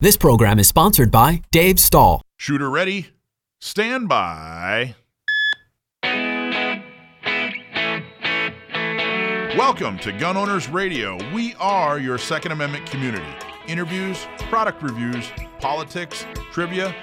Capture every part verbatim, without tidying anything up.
This program is sponsored by Dave Stahl. Shooter ready. Stand by. Welcome to Gun Owners Radio. We are your Second Amendment community. Interviews, product reviews, politics, trivia.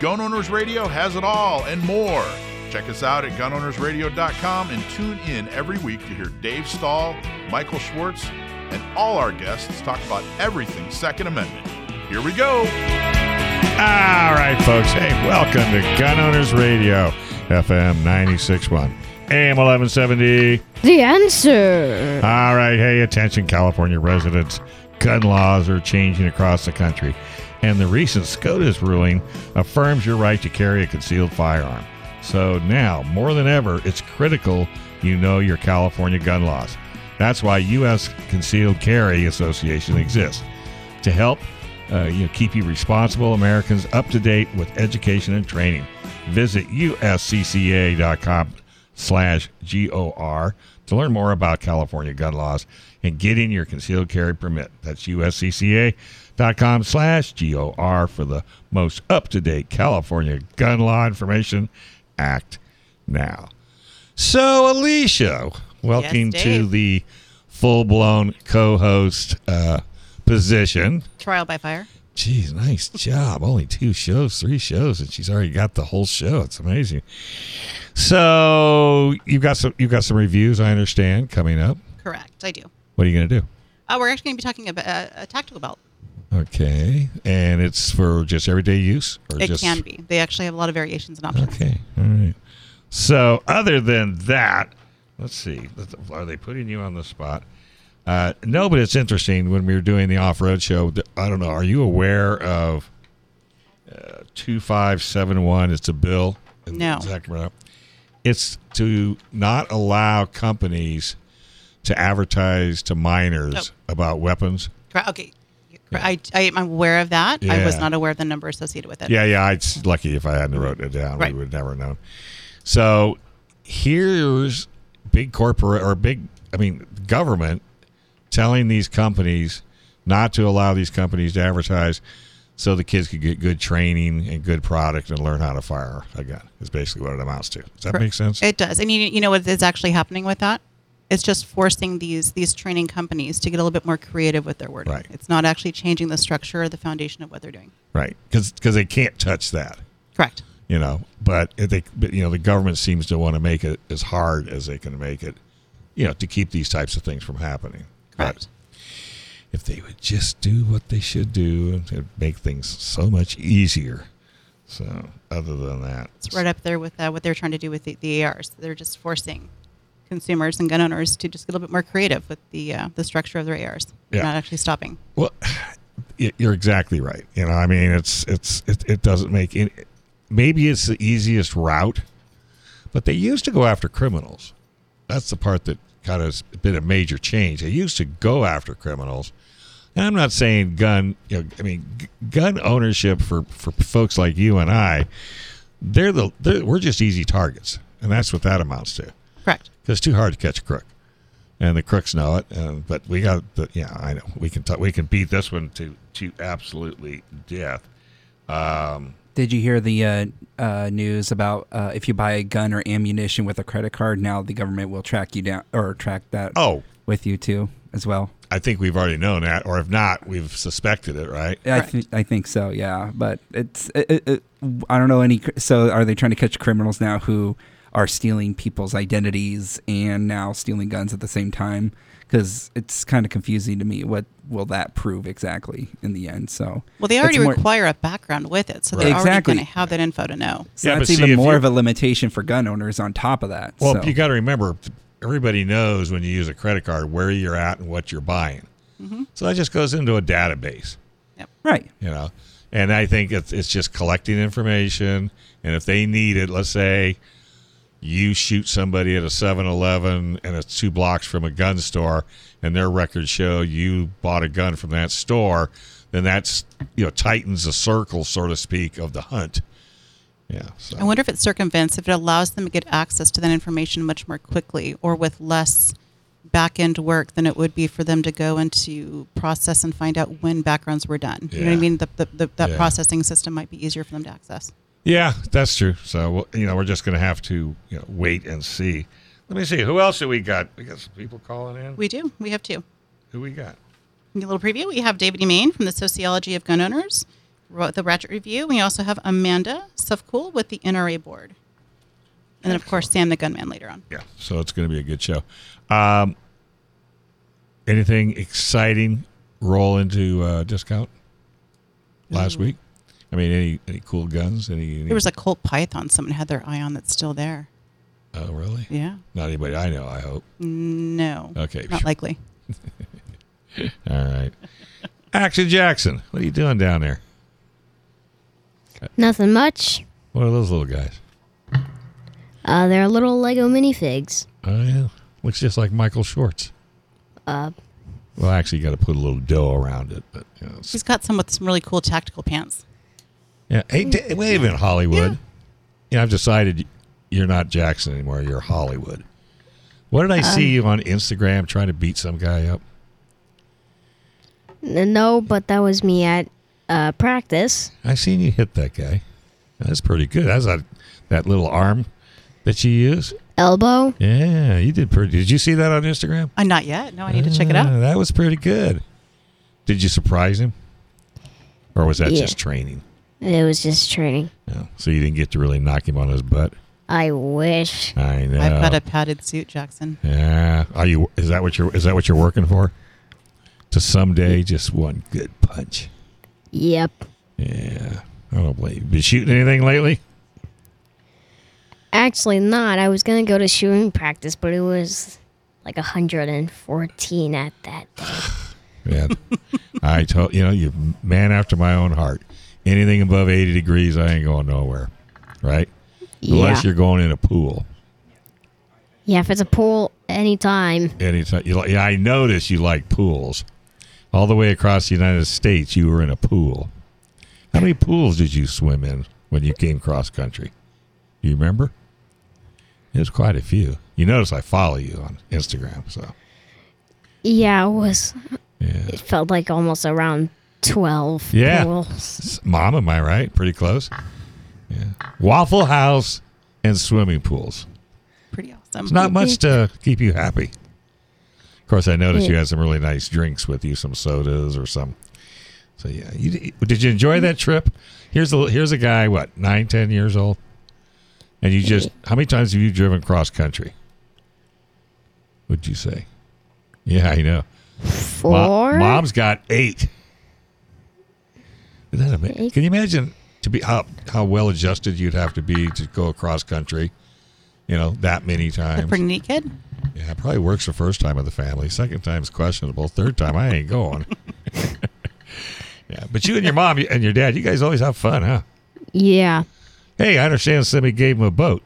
Gun Owners Radio has it all and more. Check us out at gun owners radio dot com and tune in every week to hear Dave Stahl, Michael Schwartz, and all our guests talk about everything Second Amendment. Here we go. All right, folks. Hey, welcome to Gun Owners Radio, F M ninety-six point one, A M eleven seventy. The answer. All right. Hey, attention, California residents. Gun laws are changing across the country, and the recent SCOTUS ruling affirms your right to carry a concealed firearm. So now, more than ever, it's critical you know your California gun laws. That's why U S Concealed Carry Association exists, to help Uh, you know, keep you responsible Americans up to date with education and training. Visit U S C C A dot com slash G O R to learn more about California gun laws and get in your concealed carry permit. That's U S C C A dot com slash G O R for the most up-to-date California Gun Law Information. Act now. So, Alicia, welcome yes, to the full-blown co-host uh position. Trial by fire. Geez, nice job. Only two shows, three shows, and she's already got the whole show. It's amazing. So you've got some you've got some reviews, I understand, coming up. Correct, I do. What are you going to do? Uh, we're actually going to be talking about uh, a tactical belt. Okay, and it's for just everyday use? Or it just... can be. They actually have a lot of variations and options. Okay, all right. So other than that, let's see. Are they putting you on the spot? Uh, no, but it's interesting when we were doing the off-road show. I don't know. Are you aware of uh, two five seven one? It's a bill. No. It's to not allow companies to advertise to minors oh. about weapons. Okay. Yeah. I, I, I'm aware of that. Yeah. I was not aware of the number associated with it. Yeah, yeah. It's lucky if I hadn't wrote it down. Right. We would have never known. So here's big corporate or big, I mean, government telling these companies not to allow these companies to advertise so the kids could get good training and good product and learn how to fire a gun is basically what it amounts to. Does that make sense? It does. And you, you know what is actually happening with that? It's just forcing these these training companies to get a little bit more creative with their wording. Right. It's not actually changing the structure or the foundation of what they're doing. Right, because they can't touch that. Correct. You know, but, if they, but you know, the government seems to want to make it as hard as they can make it, you know, to keep these types of things from happening. But if they would just do what they should do, it would make things so much easier. So other than that. It's right up there with uh, what they're trying to do with the, the A Rs. They're just forcing consumers and gun owners to just get a little bit more creative with the uh, the structure of their A Rs. Yeah. Not actually stopping. Well, you're exactly right. You know, I mean, it's it's it, it doesn't make any, maybe it's the easiest route, but they used to go after criminals. That's the part that kind of been a major change. They used to go after criminals, and I'm not saying gun. You know, I mean, g- gun ownership for, for folks like you and I, they're the they're, we're just easy targets, and that's what that amounts to. Correct. Because it's too hard to catch a crook, and the crooks know it. And, but we got the yeah, I know we can t- we can beat this one to to absolutely death. Um, Did you hear the uh, uh, news about uh, if you buy a gun or ammunition with a credit card, now the government will track you down or track that oh. with you too as well? I think we've already known that, or if not, we've suspected it, right? I, th- I think so, yeah. But it's it, it, I don't know any. So are they trying to catch criminals now who are stealing people's identities and now stealing guns at the same time? Because it's kind of confusing to me. What will that prove exactly in the end? So well, they already more, require a background with it, so right. they're already exactly. going to have that info to know. So yeah, that's even see, more of a limitation for gun owners on top of that. Well, so. You got to remember, everybody knows when you use a credit card where you're at and what you're buying. Mm-hmm. So that just goes into a database, yep. right? You know, and I think it's it's just collecting information. And if they need it, let's say. You shoot somebody at a seven eleven and it's two blocks from a gun store and their records show you bought a gun from that store, then that's, you know, tightens the circle, so to speak, of the hunt. Yeah. So. I wonder if it circumvents, if it allows them to get access to that information much more quickly or with less back end work than it would be for them to go into process and find out when backgrounds were done. Yeah. You know what I mean? The, the, the, that yeah. processing system might be easier for them to access. Yeah, that's true. So, we'll, you know, we're just going to have to you know, wait and see. Let me see. Who else do we got? We got some people calling in. We do. We have two. Who we got? A little preview. We have David Yamane from the Sociology of Gun Owners, wrote the Ratchet Review. We also have Amanda Sufcool with the N R A board. And then, of course, Sam the Gunman later on. Yeah, so it's going to be a good show. Um, anything exciting roll into uh, discount last Ooh. week? I mean, any any cool guns? Any, any? There was a Colt Python someone had their eye on that's still there. Oh, really? Yeah. Not anybody I know, I hope. No. Okay. Not likely. All right. Action Jackson, what are you doing down there? Nothing much. What are those little guys? Uh, they're little Lego minifigs. Oh, yeah. Looks just like Michael Schwartz. Uh, well, actually, you got to put a little dough around it. But you know, he's got some with some really cool tactical pants. Yeah. Hey, d- wait a minute, Hollywood. Yeah. You know, I've decided you're not Jackson anymore. You're Hollywood. What did I um, see you on Instagram trying to beat some guy up? No, but that was me at uh, practice. I seen you hit that guy. That's pretty good. That's a, that little arm that you use. Elbow. Yeah, you did pretty. Did you see that on Instagram? Uh, not yet. No, I need uh, to check it out. That was pretty good. Did you surprise him? Or was that yeah. just training? It was just training. Oh, so you didn't get to really knock him on his butt? I wish. I know. I've got a padded suit, Jackson. Yeah. Are you? Is that what you're? Is that what you're working for? To someday, just one good punch. Yep. Yeah. I don't blame you. Been shooting anything lately? Actually not. I was going to go to shooting practice, but it was like one hundred fourteen at that day. Man, I told you know, you're man after my own heart. Anything above eighty degrees, I ain't going nowhere. Right? Yeah. Unless you're going in a pool. Yeah, if it's a pool, anytime. Anytime. You like, yeah, I noticed you like pools. All the way across the United States, you were in a pool. How many pools did you swim in when you came cross-country? Do you remember? It was quite a few. You notice I follow you on Instagram, so. Yeah, it was. Yeah. It felt like almost around twelve yeah. pools. Mom, am I right? Pretty close. Yeah. Waffle House and swimming pools. Pretty awesome. It's not much to keep you happy. Of course, I noticed yeah. you had some really nice drinks with you, some sodas or some. So, yeah. You, did you enjoy that trip? Here's a, here's a guy, what, nine, ten years old? And you just, how many times have you driven cross-country? What'd you say? Yeah, I know. Four? Mom, mom's got eight. Isn't that amazing? Can you imagine to be how, how well-adjusted you'd have to be to go cross-country, you know, that many times? A pretty neat kid. Yeah, it probably works the first time of the family. Second time's questionable. Third time, I ain't going. Yeah, but you and your mom and your dad, you guys always have fun, huh? Yeah. Hey, I understand somebody gave him a boat.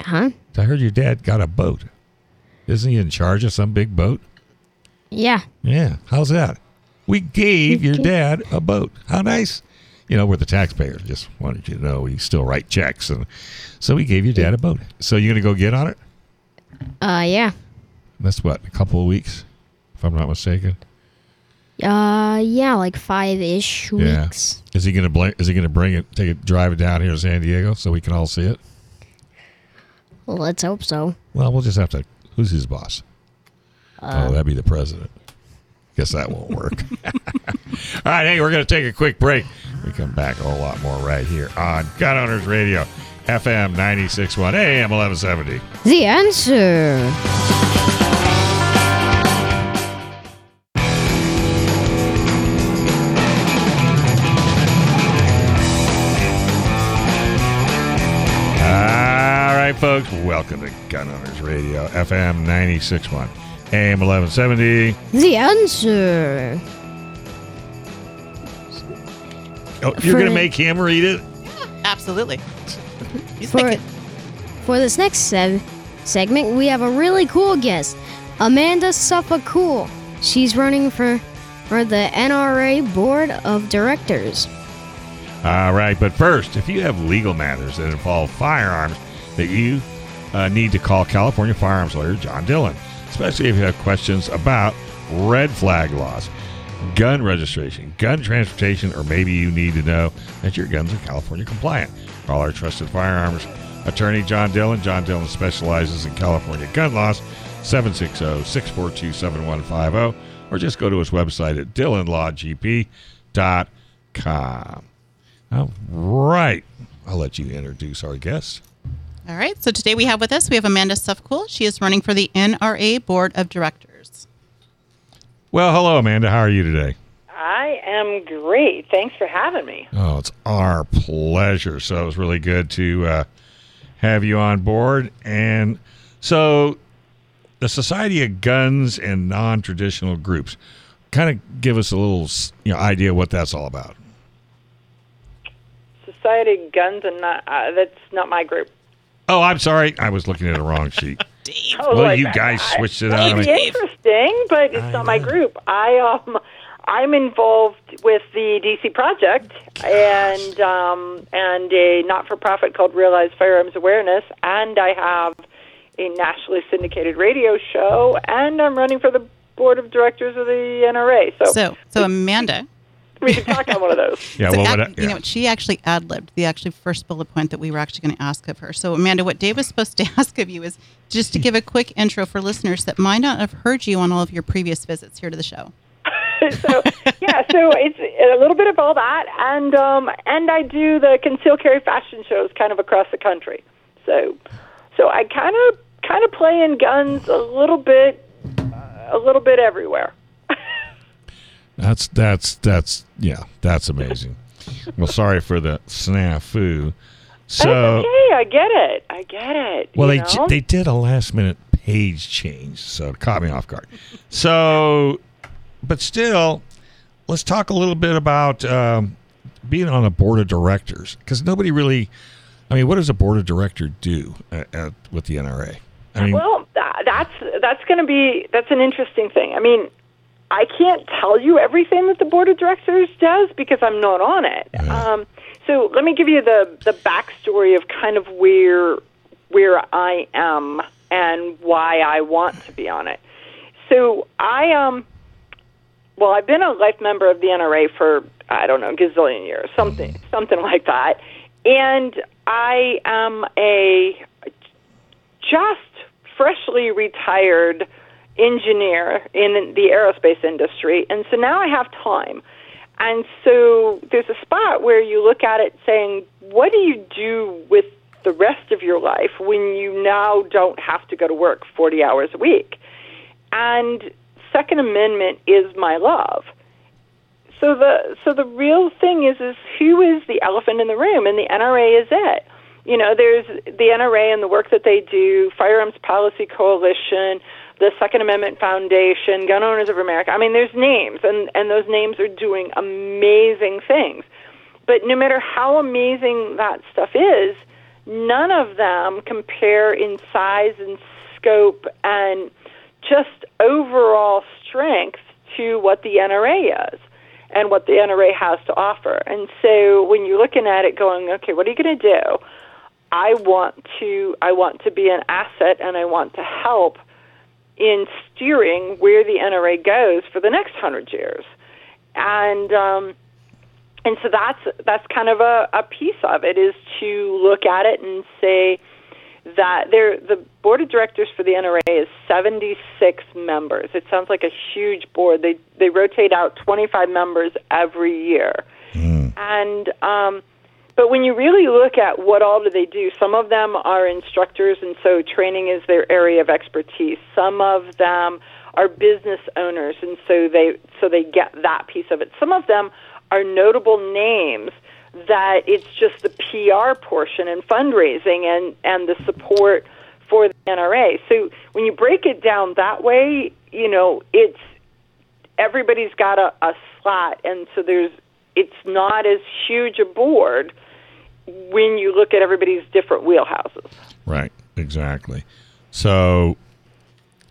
Huh? I heard your dad got a boat. Isn't he in charge of some big boat? Yeah. Yeah. How's that? We gave your dad a boat. How nice. You know, we're the taxpayers. Just wanted you to know we still write checks. And so we gave your dad a boat. So you going to go get on it? Uh, yeah. That's what, a couple of weeks, if I'm not mistaken? Uh, yeah, like five-ish weeks. Yeah. Is he gonna bl- Is he gonna bring it? Take it, drive it down here to San Diego so we can all see it. Well, let's hope so. Well, we'll just have to. Who's his boss? Uh, oh, that'd be the president. Guess that won't work. All right, hey, we're gonna take a quick break. We come back a whole lot more right here on Gun Owners Radio, F M ninety-six point one, A M eleven seventy. The answer. Folks, welcome to Gun Owners Radio, F M ninety-six point one, A M eleven seventy. The answer. Oh, you're going to make him read it? Absolutely. He's for, for this next se- segment, we have a really cool guest, Amanda Sufcool. She's running for, for the N R A Board of Directors. All right, but first, if you have legal matters that involve firearms that you uh, need to call California firearms lawyer John Dillon, especially if you have questions about red flag laws, gun registration, gun transportation, or maybe you need to know that your guns are California compliant. Call our trusted firearms attorney, John Dillon. John Dillon specializes in California gun laws, seven six zero, six four two, seven one five zero, or just go to his website at dillon law g p dot com. All right. I'll let you introduce our guests. All right. So today we have with us, we have Amanda Sufcool. She is running for the N R A Board of Directors. Well, hello, Amanda. How are you today? I am great. Thanks for having me. Oh, it's our pleasure. So it was really good to uh, have you on board. And so the Society of Guns and Non-Traditional Groups, kind of give us a little you know, idea what that's all about. Society of Guns and not, uh, that's not my group. Oh, I'm sorry. I was looking at the wrong sheet. Oh, well, like, you guys switched it out. It's interesting, but it's I not know. my group. I um, I'm involved with the D C Project Gosh. and um, and a not-for-profit called Realized Firearms Awareness, and I have a nationally syndicated radio show, and I'm running for the board of directors of the N R A. So, so, so Amanda. We can talk on one of those. Yeah, so well, ad, I, yeah. You know, she actually ad-libbed the actually first bullet point that we were actually going to ask of her. So, Amanda, what Dave was supposed to ask of you is just to give a quick intro for listeners that might not have heard you on all of your previous visits here to the show. so, yeah, so it's a little bit of all that, and um, and I do the concealed carry fashion shows kind of across the country. So, so I kind of kind of play in guns a little bit, a little bit everywhere. That's, that's, that's, yeah, that's amazing. Well, sorry for the snafu. So, that's okay, I get it. I get it. Well, they j- they did a last minute page change, so it caught me off guard. So, but still, let's talk a little bit about um, being on a board of directors, because nobody really, I mean, what does a board of director do at, at, with the N R A? I mean, well, that's, that's going to be, that's an interesting thing. I mean, I can't tell you everything that the board of directors does because I'm not on it. Um, so let me give you the, the backstory of kind of where where I am and why I want to be on it. So I um, well, I've been a life member of the N R A for I don't know a gazillion years, something something like that, and I am a just freshly retired engineer in the aerospace industry, and so now I have time. And so there's a spot where you look at it saying, what do you do with the rest of your life when you now don't have to go to work forty hours a week? And Second Amendment is my love. So the so the real thing is is who is the elephant in the room, and the N R A is it. You know, there's the N R A and the work that they do, Firearms Policy Coalition, the Second Amendment Foundation, Gun Owners of America. I mean, there's names, and, and those names are doing amazing things. But no matter how amazing that stuff is, none of them compare in size and scope and just overall strength to what the N R A is and what the N R A has to offer. And so when you're looking at it going, okay, what are you going to do? I want to, I want to be an asset, and I want to help in steering where the N R A goes for the next hundred years, and um, and so that's that's kind of a, a piece of it is to look at it and say that there the board of directors for the N R A is seventy-six members. It sounds like a huge board. They they rotate out twenty-five members every year, mm. and um, but when you really look at what all do they do, some of them are instructors, and so training is their area of expertise. Some of them are business owners, and so they so they get that piece of it. Some of them are notable names that it's just the P R portion and fundraising and, and the support for the N R A. So when you break it down that way, you know, it's everybody's got a, a slot, and so there's it's not as huge a board when you look at everybody's different wheelhouses. Right, exactly. So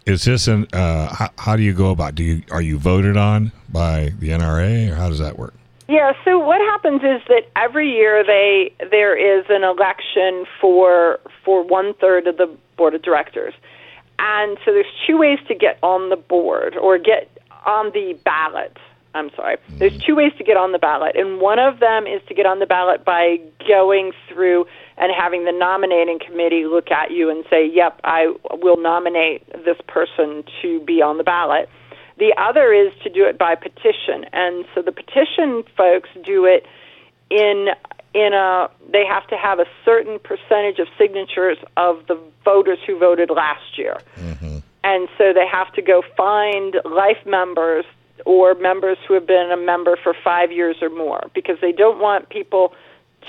is this an, uh, how, how do you go about, do you, are you voted on by the N R A, or how does that work? Yeah, so what happens is that every year they, there is an election for, for one third of the board of directors. And so there's two ways to get on the board or get on the ballot. I'm sorry. There's two ways to get on the ballot, and one of them is to get on the ballot by going through and having the nominating committee look at you and say, yep, I will nominate this person to be on the ballot. The other is to do it by petition, and so the petition folks do it in in a they have to have a certain percentage of signatures of the voters who voted last year. Mm-hmm. And so they have to go find life members or members who have been a member for five years or more, because they don't want people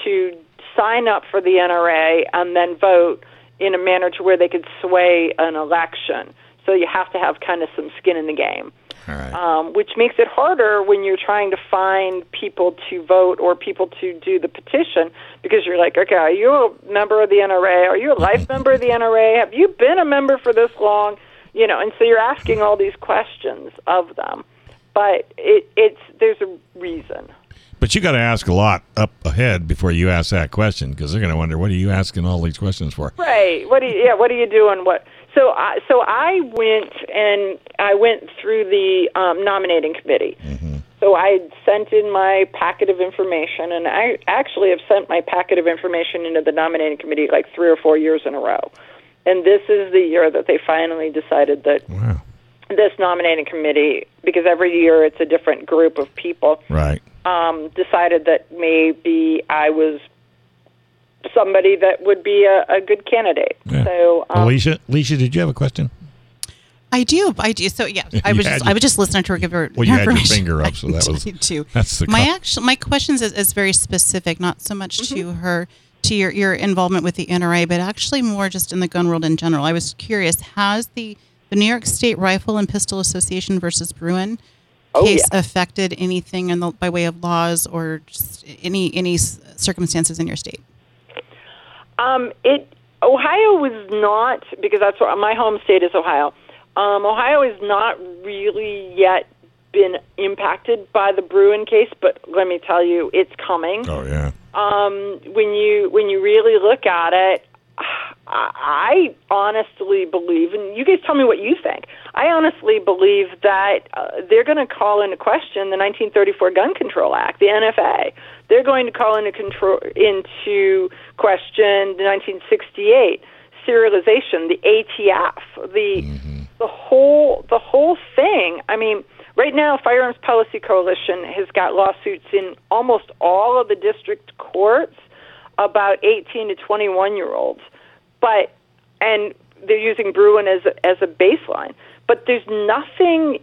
to sign up for the N R A and then vote in a manner to where they could sway an election. So you have to have kind of some skin in the game, all right. um, which makes it harder when you're trying to find people to vote or people to do the petition, because you're like, okay, are you a member of the N R A? Are you a life member of the N R A? Have you been a member for this long? You know, and so you're asking all these questions of them. But it, it's there's a reason. But you got to ask a lot up ahead before you ask that question, because they're going to wonder, what are you asking all these questions for? Right. What do you, yeah. What are you doing? What? So I so I went and I went through the um, nominating committee. Mm-hmm. So I sent in my packet of information, and I actually have sent my packet of information into the nominating committee like three or four years in a row, and this is the year that they finally decided that. Wow. This nominating committee, because every year it's a different group of people, right? Um, decided that maybe I was somebody that would be a, a good candidate. Yeah. So, um, Alicia, Alicia, did you have a question? I do, I do. So yeah, I was just, your, I was just listening to her give her. Well, you had your finger up, so that was. I do. That's the my actual my questions is, is very specific, not so much mm-hmm. to her to your your involvement with the N R A, but actually more just in the gun world in general. I was curious, how's the The New York State Rifle and Pistol Association versus Bruin oh, case yeah. affected anything in the, by way of laws or just any any circumstances in your state? Um, it Ohio was not, because that's where my home state is Ohio. Um, Ohio has not really yet been impacted by the Bruin case, but let me tell you, it's coming. Oh yeah. Um, when you when you really look at it. I honestly believe, and you guys tell me what you think, I honestly believe that uh, they're going to call into question the nineteen thirty-four Gun Control Act, the N F A. They're going to call into, control, into question the nineteen sixty-eight serialization, the A T F, the mm-hmm. the whole the whole thing. I mean, right now, Firearms Policy Coalition has got lawsuits in almost all of the district courts about eighteen to twenty-one-year-olds. But and they're using Bruin as a, as a baseline. But there's nothing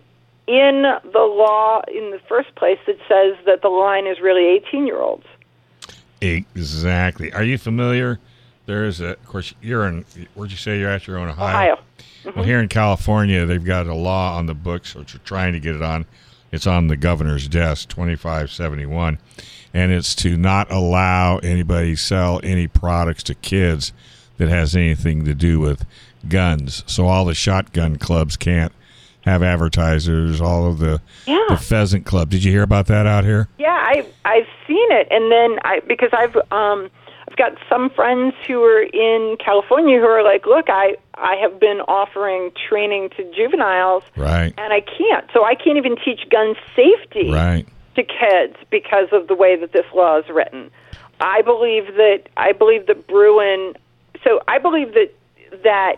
in the law in the first place that says that the line is really eighteen-year-olds. Exactly. Are you familiar? There is a, of course, you're in. Where'd you say you're at? You're in Ohio. Ohio. Mm-hmm. Well, here in California, they've got a law on the books, which are trying to get it on. It's on the governor's desk, twenty-five seventy-one, and it's to not allow anybody sell any products to kids that has anything to do with guns. So all the shotgun clubs can't have advertisers, all of the, yeah. the pheasant club. Did you hear about that out here? Yeah, I, I've seen it. And then I because I've um, I've got some friends who are in California who are like, look, I, I have been offering training to juveniles, right. and I can't. So I can't even teach gun safety right. to kids because of the way that this law is written. I believe that I believe that Bruin... So I believe that that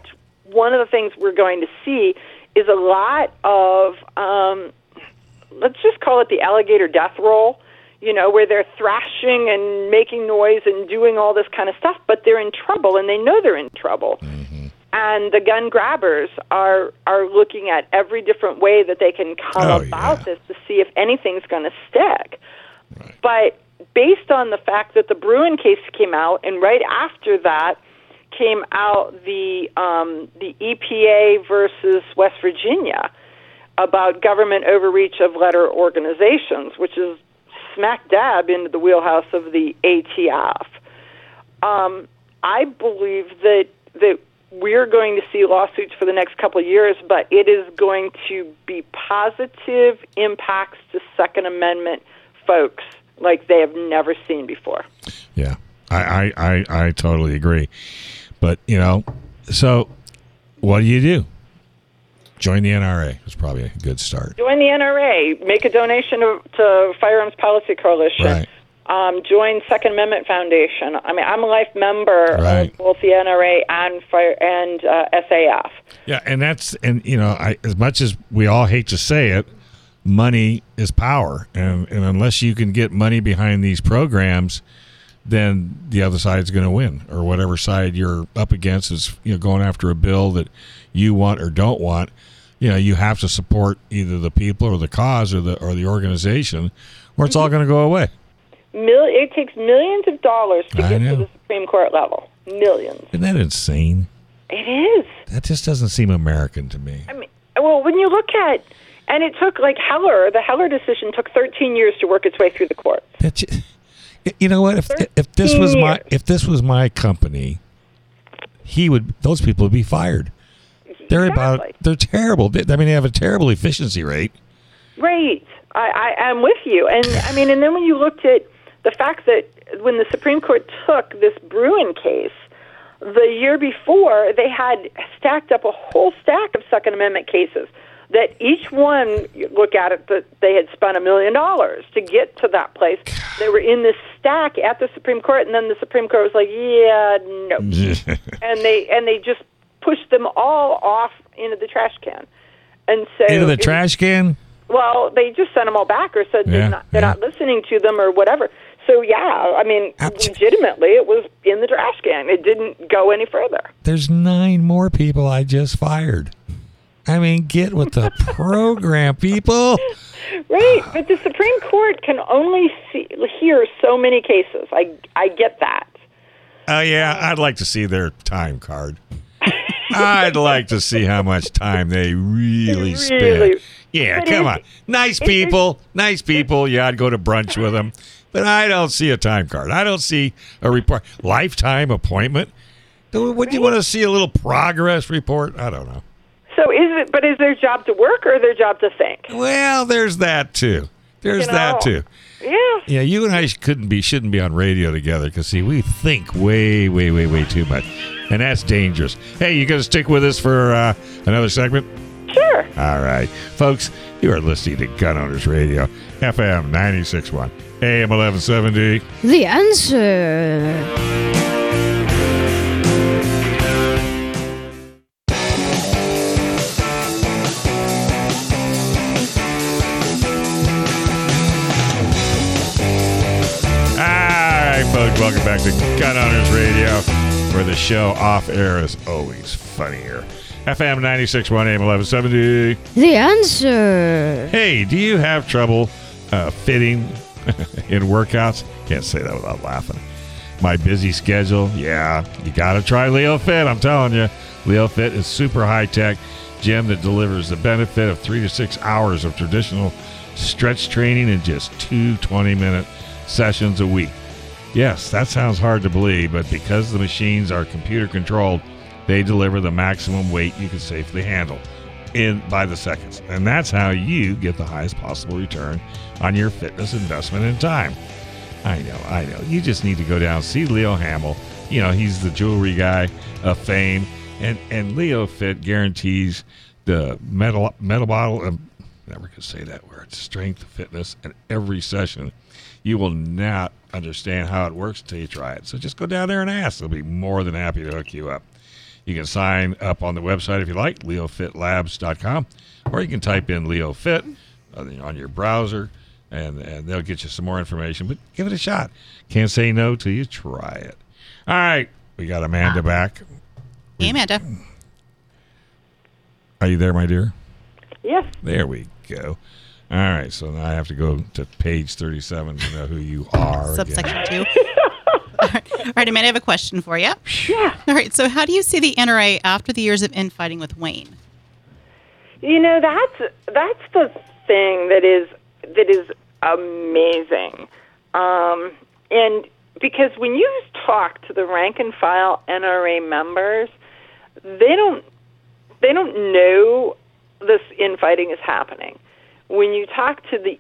one of the things we're going to see is a lot of, um, let's just call it the alligator death roll, you know, where they're thrashing and making noise and doing all this kind of stuff, but they're in trouble and they know they're in trouble. Mm-hmm. And the gun grabbers are, are looking at every different way that they can come oh, about yeah. this to see if anything's going to stick. Right. But based on the fact that the Bruin case came out, and right after that, came out the um, the E P A versus West Virginia about government overreach of letter organizations, which is smack dab into the wheelhouse of the A T F. Um, I believe that that we're going to see lawsuits for the next couple of years, but it is going to be positive impacts to Second Amendment folks like they have never seen before. Yeah, I I, I, I totally agree. But, you know, so what do you do? Join the N R A. It's probably a good start. Join the N R A. Make a donation to, to Firearms Policy Coalition. Right. Um, join Second Amendment Foundation. I mean, I'm a life member right. of both the N R A and fire and uh, S A F. Yeah, and that's and you know, I, as much as we all hate to say it, money is power, and and unless you can get money behind these programs, then the other side's going to win, or whatever side you're up against is you know going after a bill that you want or don't want. You know, you have to support either the people or the cause or the or the organization, or it's all going to go away. Mil- it takes millions of dollars to get to the Supreme Court level. Millions. Isn't that insane? It is. That just doesn't seem American to me. I mean, well, when you look at, and it took like Heller, the Heller decision took thirteen years to work its way through the courts. That's, you know what? If if this was my if this was my company, he would. Those people would be fired. They're exactly. about. They're terrible. I mean, they have a terrible efficiency rate. Right. I am with you, and I mean, and then when you looked at. The fact that when the Supreme Court took this Bruin case, the year before, they had stacked up a whole stack of Second Amendment cases that each one, you look at it, that they had spent a million dollars to get to that place. They were in this stack at the Supreme Court, and then the Supreme Court was like, yeah, no. and they and they just pushed them all off into the trash can. And so into the trash can? Well, they just sent them all back or said yeah, they're, not, they're yeah. not listening to them or whatever. So, yeah, I mean, legitimately, it was in the trash can. It didn't go any further. There's nine more people I just fired. I mean, get with the program, people. Right, but the Supreme Court can only see, hear so many cases. I, I get that. Oh, uh, yeah, I'd like to see their time card. I'd like to see how much time they really, really spent. Yeah, but come on. Nice people. Nice people. Yeah, I'd go to brunch with them. But I don't see a time card. I don't see a report. Lifetime appointment? Wouldn't right. you want to see a little progress report? I don't know. So is it, but is their job to work or their job to think? Well, there's that, too. There's you know, that, too. Yeah. Yeah, you and I couldn't be, shouldn't be on radio together because, see, we think way, way, way, way too much. And that's dangerous. Hey, you going to stick with us for uh, another segment? Sure. All right. Folks, you are listening to Gun Owners Radio, F M ninety-six point one, A M eleven seventy. The answer. All right, folks, welcome back to Gun Owners Radio, where the show off air is always funnier. F M ninety-six point one, A M eleven seventy. The answer. Hey, do you have trouble uh, fitting in workouts? Can't say that without laughing. My busy schedule? Yeah, you got to try Leo Fit, I'm telling you. Leo Fit is super high-tech gym that delivers the benefit of three to six hours of traditional stretch training in just two twenty-minute sessions a week. Yes, that sounds hard to believe, but because the machines are computer-controlled, they deliver the maximum weight you can safely handle in by the seconds. And that's how you get the highest possible return on your fitness investment in time. I know, I know. You just need to go down, see Leo Hamill. You know, he's the jewelry guy of fame. And and Leo Fit guarantees the metal, metal bottle, um, never could say that word, strength, fitness, and every session. You will not understand how it works until you try it. So just go down there and ask. They'll be more than happy to hook you up. You can sign up on the website if you like, leo fit labs dot com, or you can type in Leo Fit on your browser, and, and they'll get you some more information. But give it a shot. Can't say no till you try it. All right. We got Amanda back. Hey, Amanda. Are you there, my dear? Yes. There we go. All right. So now I have to go to page thirty-seven to know who you are. Subsection two. All right, Amanda, I have a question for you. Yeah. All right, so how do you see the N R A after the years of infighting with Wayne? You know, that's that's the thing that is that is amazing. Um, and because when you talk to the rank and file N R A members, they don't they don't know this infighting is happening. When you talk to the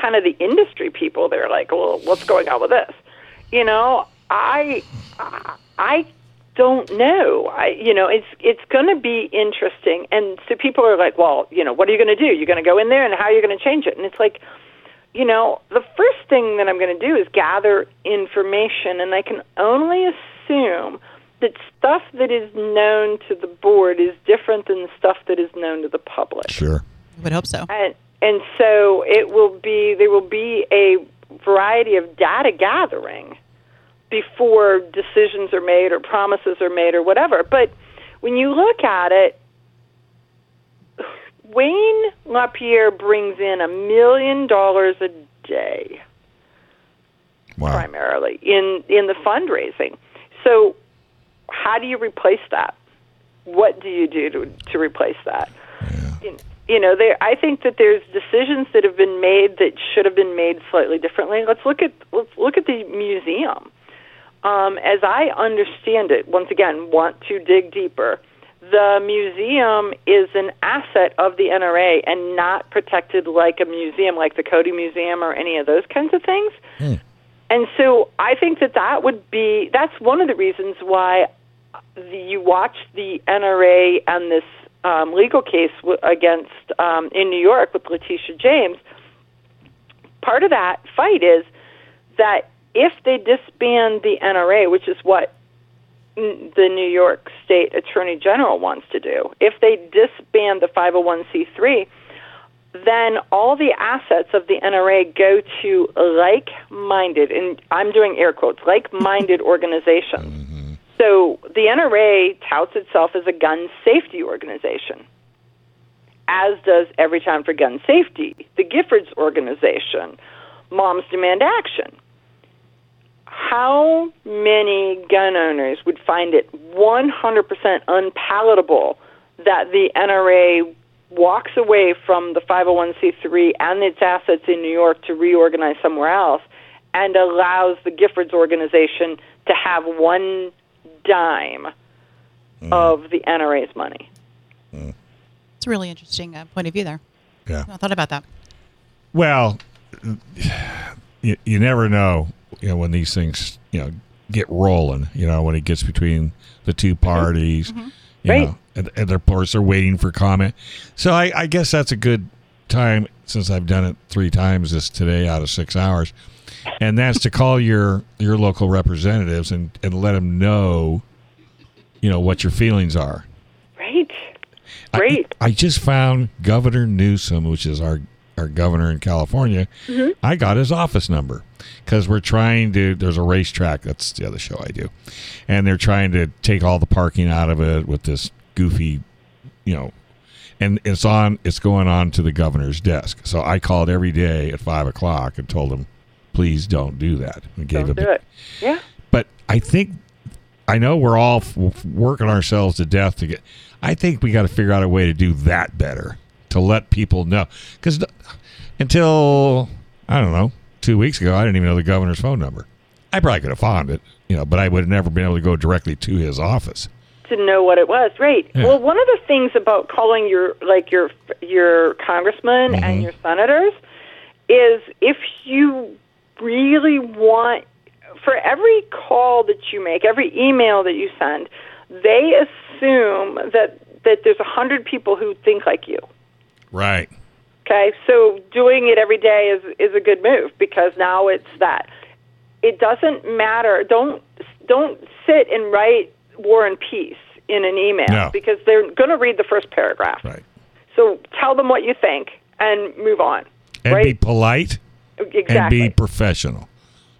kind of the industry people, they're like, "Well, what's going on with this?" You know, I I don't know. I, you know, it's it's going to be interesting. And so people are like, well, you know, what are you going to do? You're going to go in there, and how are you going to change it? And it's like, you know, the first thing that I'm going to do is gather information, and I can only assume that stuff that is known to the board is different than stuff that is known to the public. Sure. I would hope so. And, and so it will be, there will be a variety of data gathering before decisions are made or promises are made or whatever. But when you look at it, Wayne LaPierre brings in a million dollars a day, wow, primarily, in, in the fundraising. So how do you replace that? What do you do to, to replace that? Yeah. You know, you know there, I think that there's decisions that have been made that should have been made slightly differently. Let's look at let's look at the museum. Um, as I understand it, once again, want to dig deeper, the museum is an asset of the N R A and not protected like a museum, like the Cody Museum or any of those kinds of things. Mm. And so I think that that would be, that's one of the reasons why the, you watch the N R A and this um, legal case w- against, um, in New York with Letitia James. Part of that fight is that if they disband the N R A, which is what the New York State Attorney General wants to do, if they disband the five oh one c three, then all the assets of the N R A go to like-minded, and I'm doing air quotes, like-minded organizations. Mm-hmm. So the N R A touts itself as a gun safety organization, as does Everytown for Gun Safety, the Giffords organization, Moms Demand Action. How many gun owners would find it one hundred percent unpalatable that the N R A walks away from the five oh one c three and its assets in New York to reorganize somewhere else and allows the Giffords organization to have one dime mm. of the N R A's money? Mm. It's a really interesting uh, point of view there. Yeah. I thought about that. Well, you, you never know, you know, when these things, you know, get rolling, you know, when it gets between the two parties, mm-hmm. you right. know. And, and of course, they're waiting for comment. So I, I guess that's a good time, since I've done it three times this today out of six hours, and that's to call your, your local representatives and, and let them know, you know, what your feelings are. Right. Great. I, I just found Governor Newsom, which is our, our governor in California. Mm-hmm. I got his office number because we're trying to, there's a racetrack. That's the other show I do. And they're trying to take all the parking out of it with this goofy, you know, and it's on, it's going on to the governor's desk. So I called every day at five o'clock and told him, please don't do that. And gave don't him do it. Yeah. But I think, I know we're all f- working ourselves to death to get, I think we got to figure out a way to do that better, to let people know. Because th- until, I don't know, two weeks ago, I didn't even know the governor's phone number. I probably could have found it, you know, but I would have never been able to go directly to his office. Didn't know what it was, right? Yeah. Well, one of the things about calling your like your your congressman mm-hmm. and your senators is if you really want, for every call that you make, every email that you send, they assume that that there's a hundred people who think like you. Right. Okay, so doing it every day is is a good move because now it's that. It doesn't matter. Don't don't sit and write War and Peace in an email no. because they're going to read the first paragraph. Right. So tell them what you think and move on. And right? be polite exactly. and be professional.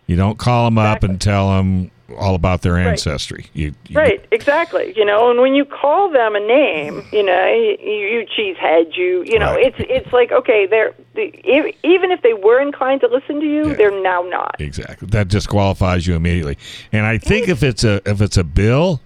You don't call them exactly. up and tell them all about their ancestry. Right. You, you right, get... exactly. You know, and when you call them a name, you know, you, you cheesehead, you, you know, right. it's it's like, okay, they're even if they were inclined to listen to you, yeah. they're now not. Exactly. That disqualifies you immediately. And I think if it's a if it's a bill,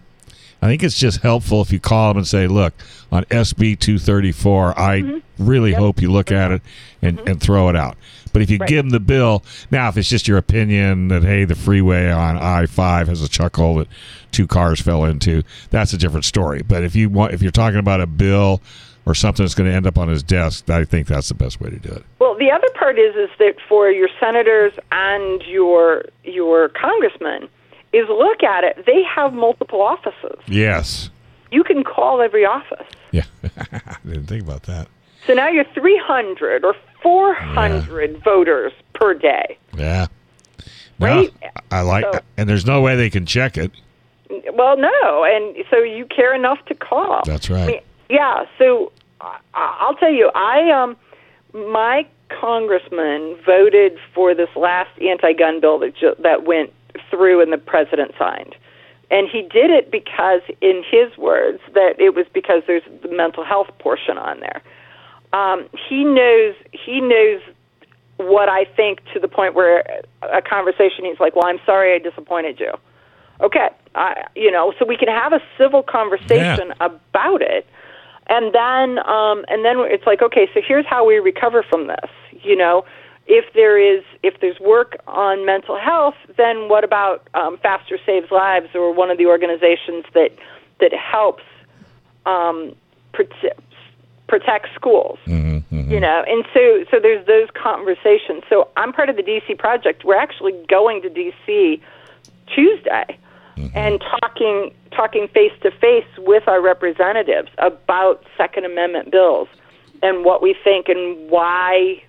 I think it's just helpful if you call them and say, look, on S B two thirty-four, I mm-hmm. really yep. hope you look at it and, mm-hmm. and throw it out. But if you right. give them the bill, now if it's just your opinion that, hey, the freeway on I five has a chuck hole that two cars fell into, that's a different story. But if, you want, if you're talking about a bill or something that's going to end up on his desk, I think that's the best way to do it. Well, the other part is is that for your senators and your your congressmen, is look at it. They have multiple offices. Yes. You can call every office. Yeah. I didn't think about that. So now you're three hundred or four hundred yeah. voters per day. Yeah. No, right? I like so, and there's no way they can check it. Well, no. And so you care enough to call. That's right. I mean, yeah. So I'll tell you, I um, my congressman voted for this last anti-gun bill that ju- that went through and the president signed. And he did it because, in his words, that it was because there's the mental health portion on there. Um, he knows he knows what I think to the point where a conversation, he's like, well, I'm sorry I disappointed you. Okay, I, you know, so we can have a civil conversation yeah. about it. And then um, and then it's like, okay, so here's how we recover from this. You know, if there is if there's work on mental health, then what about um, Faster Saves Lives or one of the organizations that that helps um, prote- protect schools? Mm-hmm, mm-hmm. You know, and so so there's those conversations. So I'm part of the D C Project. We're actually going to D C Tuesday. Mm-hmm. And talking talking face-to-face with our representatives about Second Amendment bills and what we think and why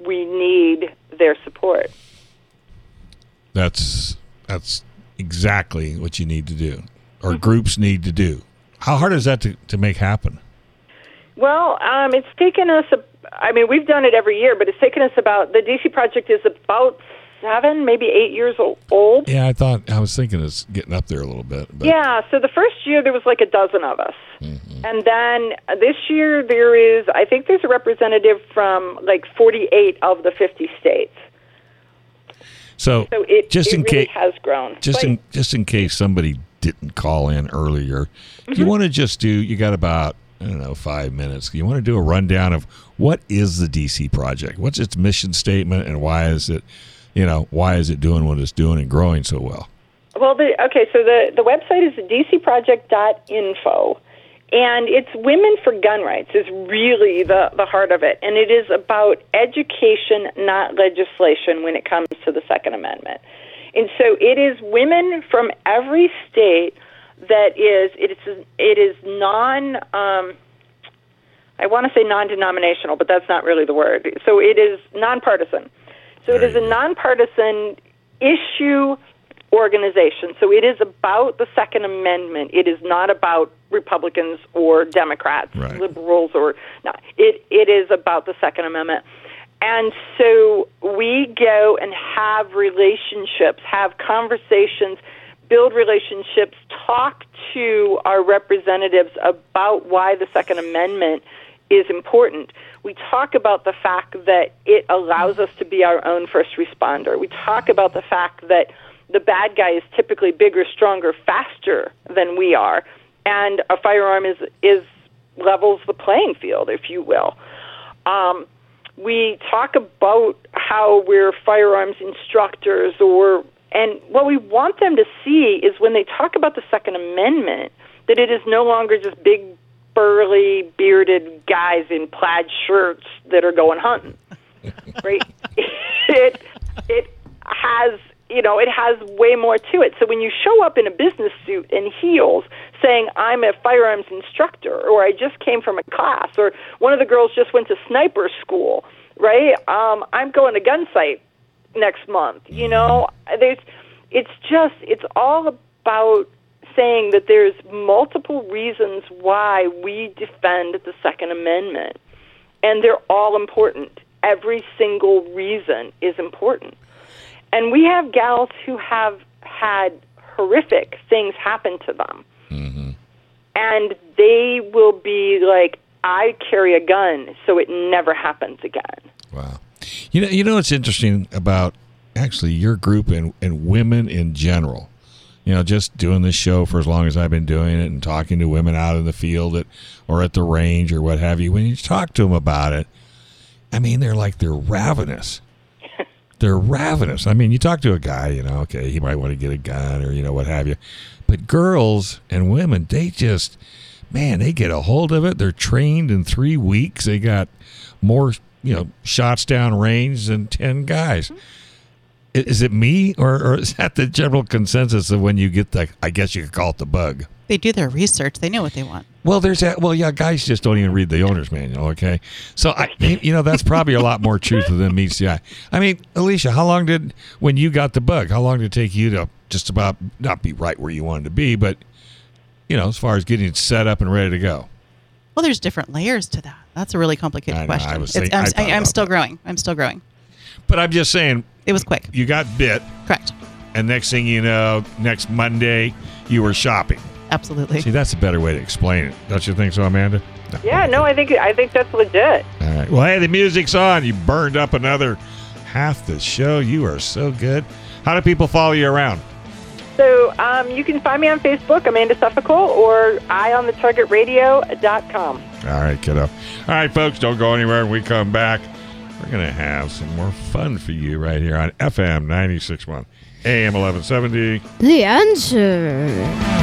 we need their support. That's that's exactly what you need to do, or mm-hmm. groups need to do. How hard is that to, to make happen? Well, um, it's taken us, a, I mean, we've done it every year, but it's taken us about, the D C Project is about seven, maybe eight years old. Yeah, I thought, I was thinking it's getting up there a little bit. But. Yeah, so the first year there was like a dozen of us. Mm-hmm. And then this year there is, I think there's a representative from like forty-eight of the fifty states. So, so it, just it in really case, has grown. Just but, in, just in case somebody didn't call in earlier, mm-hmm. you want to just do, you got about, I don't know, five minutes. You want to do a rundown of what is the D C Project? What's its mission statement and why is it, you know, why is it doing what it's doing and growing so well? Well, the, okay, so the, the website is d c project dot info, and it's Women for Gun Rights is really the, the heart of it, and it is about education, not legislation, when it comes to the Second Amendment. And so it is women from every state that is, it is, it is non, um, I want to say non-denominational, but that's not really the word. So it is nonpartisan. So it is a nonpartisan issue organization. So it is about the Second Amendment. It is not about Republicans or Democrats, right. liberals or no. It it is about the Second Amendment. And so we go and have relationships, have conversations, build relationships, talk to our representatives about why the Second Amendment is important. We talk about the fact that it allows us to be our own first responder. We talk about the fact that the bad guy is typically bigger, stronger, faster than we are, and a firearm is is levels the playing field, if you will. Um, we talk about how we're firearms instructors, or and what we want them to see is when they talk about the Second Amendment, that it is no longer just big, burly, bearded guys in plaid shirts that are going hunting, right? it it has, you know, it has way more to it. So when you show up in a business suit and heels saying, I'm a firearms instructor, or I just came from a class, or one of the girls just went to sniper school, right? Um, I'm going to gun sight next month, you know? There's, it's just, it's all about saying that there's multiple reasons why we defend the Second Amendment, and they're all important. Every single reason is important. And we have gals who have had horrific things happen to them, mm-hmm. and they will be like, I carry a gun, so it never happens again. Wow. You know, you know what's interesting about actually your group and, and women in general? You know, just doing this show for as long as I've been doing it and talking to women out in the field at, or at the range or what have you, when you talk to them about it, I mean, they're like, they're ravenous. They're ravenous. I mean, you talk to a guy, you know, okay, he might want to get a gun or, you know, what have you. But girls and women, they just, man, they get a hold of it. They're trained in three weeks. They got more, you know, shots down range than ten guys. Is it me, or, or is that the general consensus of when you get the, I guess you could call it the bug? They do their research. They know what they want. Well, there's that. Well, yeah, guys just don't even read the owner's manual, okay? So, I, you know, that's probably a lot more truth than meets the eye. I mean, Alicia, how long did, when you got the bug, how long did it take you to just about not be right where you wanted to be, but, you know, as far as getting it set up and ready to go? Well, there's different layers to that. That's a really complicated I know, question. I was thinking, I'm, I I'm still that. growing. I'm still growing. But I'm just saying. It was quick. You got bit. Correct. And next thing you know, next Monday, you were shopping. Absolutely. See, that's a better way to explain it. Don't you think so, Amanda? No. Yeah, no, I think I think that's legit. All right. Well, hey, the music's on. You burned up another half the show. You are so good. How do people follow you around? So um, you can find me on Facebook, Amanda Sufcool, or eye on the target radio dot com. All right, kiddo. All right, folks, don't go anywhere. When we come back, we're going to have some more fun for you right here on F M ninety-six point one, A M eleven seventy. The Answer.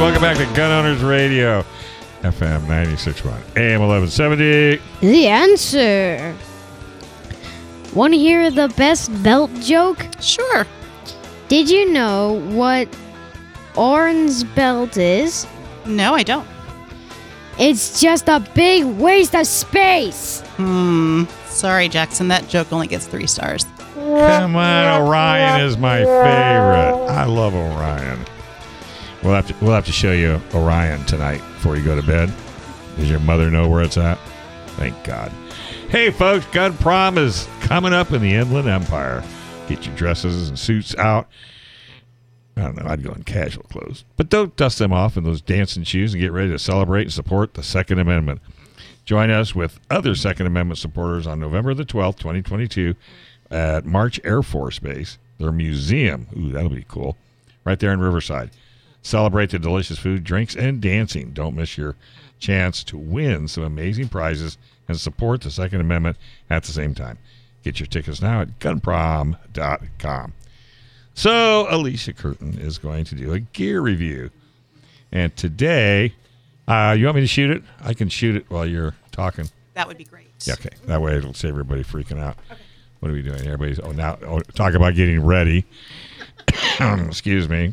Welcome back to Gun Owners Radio, F M ninety-six point one, A M eleven seventy. The Answer. Want to hear the best belt joke? Sure. Did you know what Orrin's belt is? No, I don't. It's just a big waste of space. Hmm. Sorry, Jackson. That joke only gets three stars. Come on, Orion is my favorite. I love Orion. We'll have to we'll have to show you Orion tonight before you go to bed. Does your mother know where it's at? Thank God. Hey, folks, Gun Prom is coming up in the Inland Empire. Get your dresses and suits out. I don't know. I'd go in casual clothes. But don't dust them off in those dancing shoes and get ready to celebrate and support the Second Amendment. Join us with other Second Amendment supporters on November the twelfth, twenty twenty-two at March Air Force Base, their museum. Ooh, that'll be cool. Right there in Riverside. Celebrate the delicious food, drinks, and dancing. Don't miss your chance to win some amazing prizes and support the Second Amendment at the same time. Get your tickets now at gun prom dot com. So, Alicia Curtin is going to do a gear review. And today, uh, you want me to shoot it? I can shoot it while you're talking. That would be great. Yeah, okay. That way it'll save everybody freaking out. Okay. What are we doing? Everybody's oh now oh, talk about getting ready. Excuse me.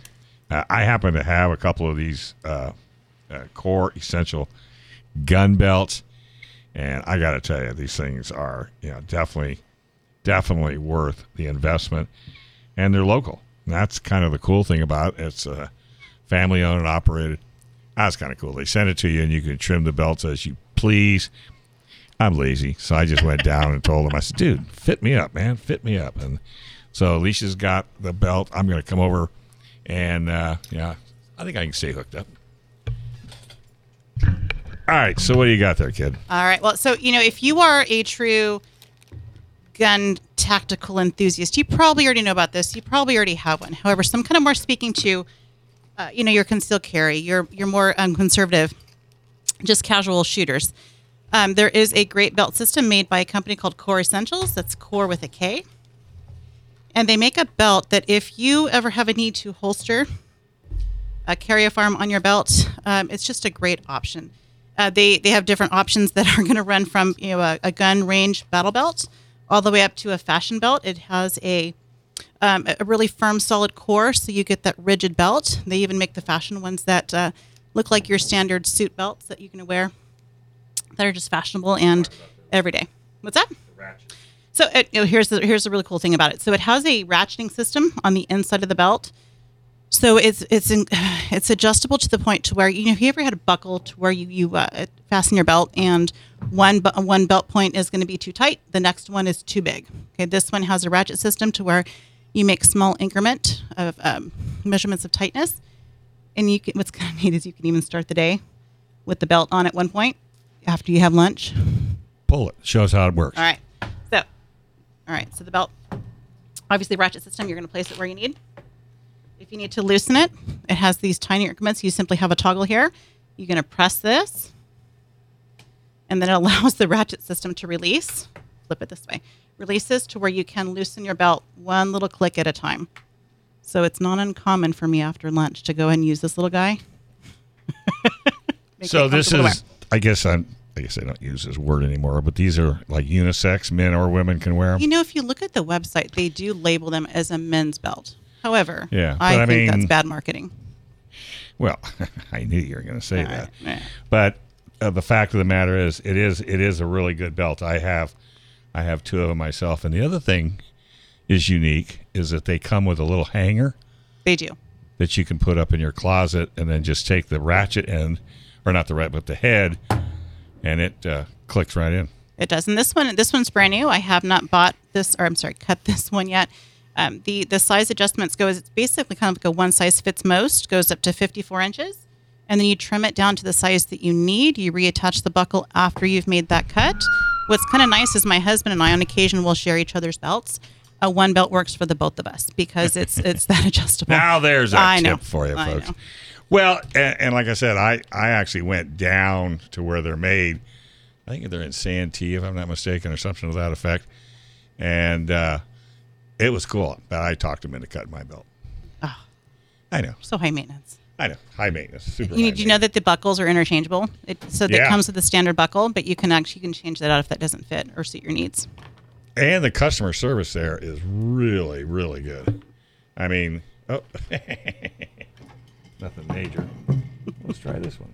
Uh, I happen to have a couple of these uh, uh, Kore Essential gun belts, and I got to tell you, these things are, you know, definitely, definitely worth the investment, and they're local. And that's kind of the cool thing about it. It's uh, family-owned and operated. That's kind of cool. They send it to you, and you can trim the belts as you please. I'm lazy, so I just went down and told them, I said, dude, fit me up, man, fit me up. And so Alicia's got the belt. I'm going to come over. And, uh, yeah, I think I can stay hooked up. All right, so what do you got there, kid? All right, well, so, you know, if you are a true gun tactical enthusiast, you probably already know about this. You probably already have one. However, some kind of more speaking to, uh, you know, your concealed carry, your, your more um, conservative, just casual shooters. Um, there is a great belt system made by a company called Kore Essentials. That's Kore with a K. And they make a belt that if you ever have a need to holster, uh, carry a firearm on your belt, um, it's just a great option. Uh, they, they have different options that are going to run from, you know, a, a gun range battle belt all the way up to a fashion belt. It has a um, a really firm, solid core, so you get that rigid belt. They even make the fashion ones that uh, look like your standard suit belts that you can wear that are just fashionable and everyday. What's that? The ratchet. So it, you know, here's the here's the really cool thing about it. So it has a ratcheting system on the inside of the belt. So it's it's in, it's adjustable to the point to where, you know, if you ever had a buckle to where you you uh, fasten your belt and one one belt point is going to be too tight, the next one is too big. Okay, this one has a ratchet system to where you make small increment of um, measurements of tightness, and you can, what's kind of neat is you can even start the day with the belt on at one point after you have lunch. Pull it. Show us how it works. All right. All right, so the belt, obviously ratchet system, you're going to place it where you need. If you need to loosen it, it has these tiny increments. You simply have a toggle here. You're going to press this, and then it allows the ratchet system to release, flip it this way, releases to where you can loosen your belt one little click at a time. So it's not uncommon for me after lunch to go and use this little guy. So this is, wear. I guess I'm, I guess I don't use this word anymore, but these are like unisex, men or women can wear them. You know, if you look at the website, they do label them as a men's belt. However, yeah, I think I mean, that's bad marketing. Well, I knew you were going to say all that. Right, right. But uh, the fact of the matter is, it is it is a really good belt. I have, I have two of them myself. And the other thing is unique is that they come with a little hanger. They do. That you can put up in your closet and then just take the ratchet end, or not the ratchet, but the head, and it uh, clicks right in. It does. And this one, this one's brand new. I have not bought this, or I'm sorry, cut this one yet. Um, the, the size adjustments go, it's basically kind of like a one size fits most, goes up to fifty-four inches, and then you trim it down to the size that you need. You reattach the buckle after you've made that cut. What's kind of nice is my husband and I on occasion will share each other's belts. Uh, one belt works for the both of us because it's it's that adjustable. Now there's a I tip know. for you, folks. Well, and, and like I said, I, I actually went down to where they're made. I think they're in Santee, if I'm not mistaken, or something to that effect. And uh, it was cool, but I talked him into cutting my belt. Oh, I know. So high maintenance. I know. High maintenance. Super you, high do you know that the buckles are interchangeable? It, so that yeah. comes with the standard buckle, but you can actually you can change that out if that doesn't fit or suit your needs. And the customer service there is really, really good. I mean, oh, nothing major. Let's try this one.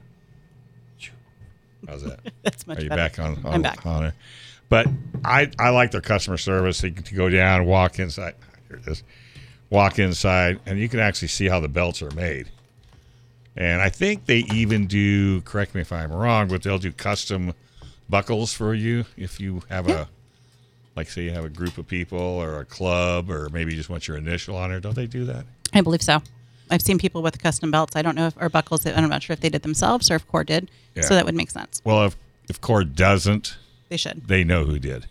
How's that? That's much better. Are you better. back on, on? I'm back. On it? But I, I like their customer service. You can go down, walk inside. Here it is. Walk inside, and you can actually see how the belts are made. And I think they even do, correct me if I'm wrong, but they'll do custom buckles for you if you have yeah. a, like say you have a group of people or a club or maybe you just want your initial on there. Don't they do that? I believe so. I've seen people with custom belts. I don't know if, or buckles. I'm not sure if they did themselves or if Kore did. Yeah. So that would make sense. Well, if, if Kore doesn't, they should. They know who did.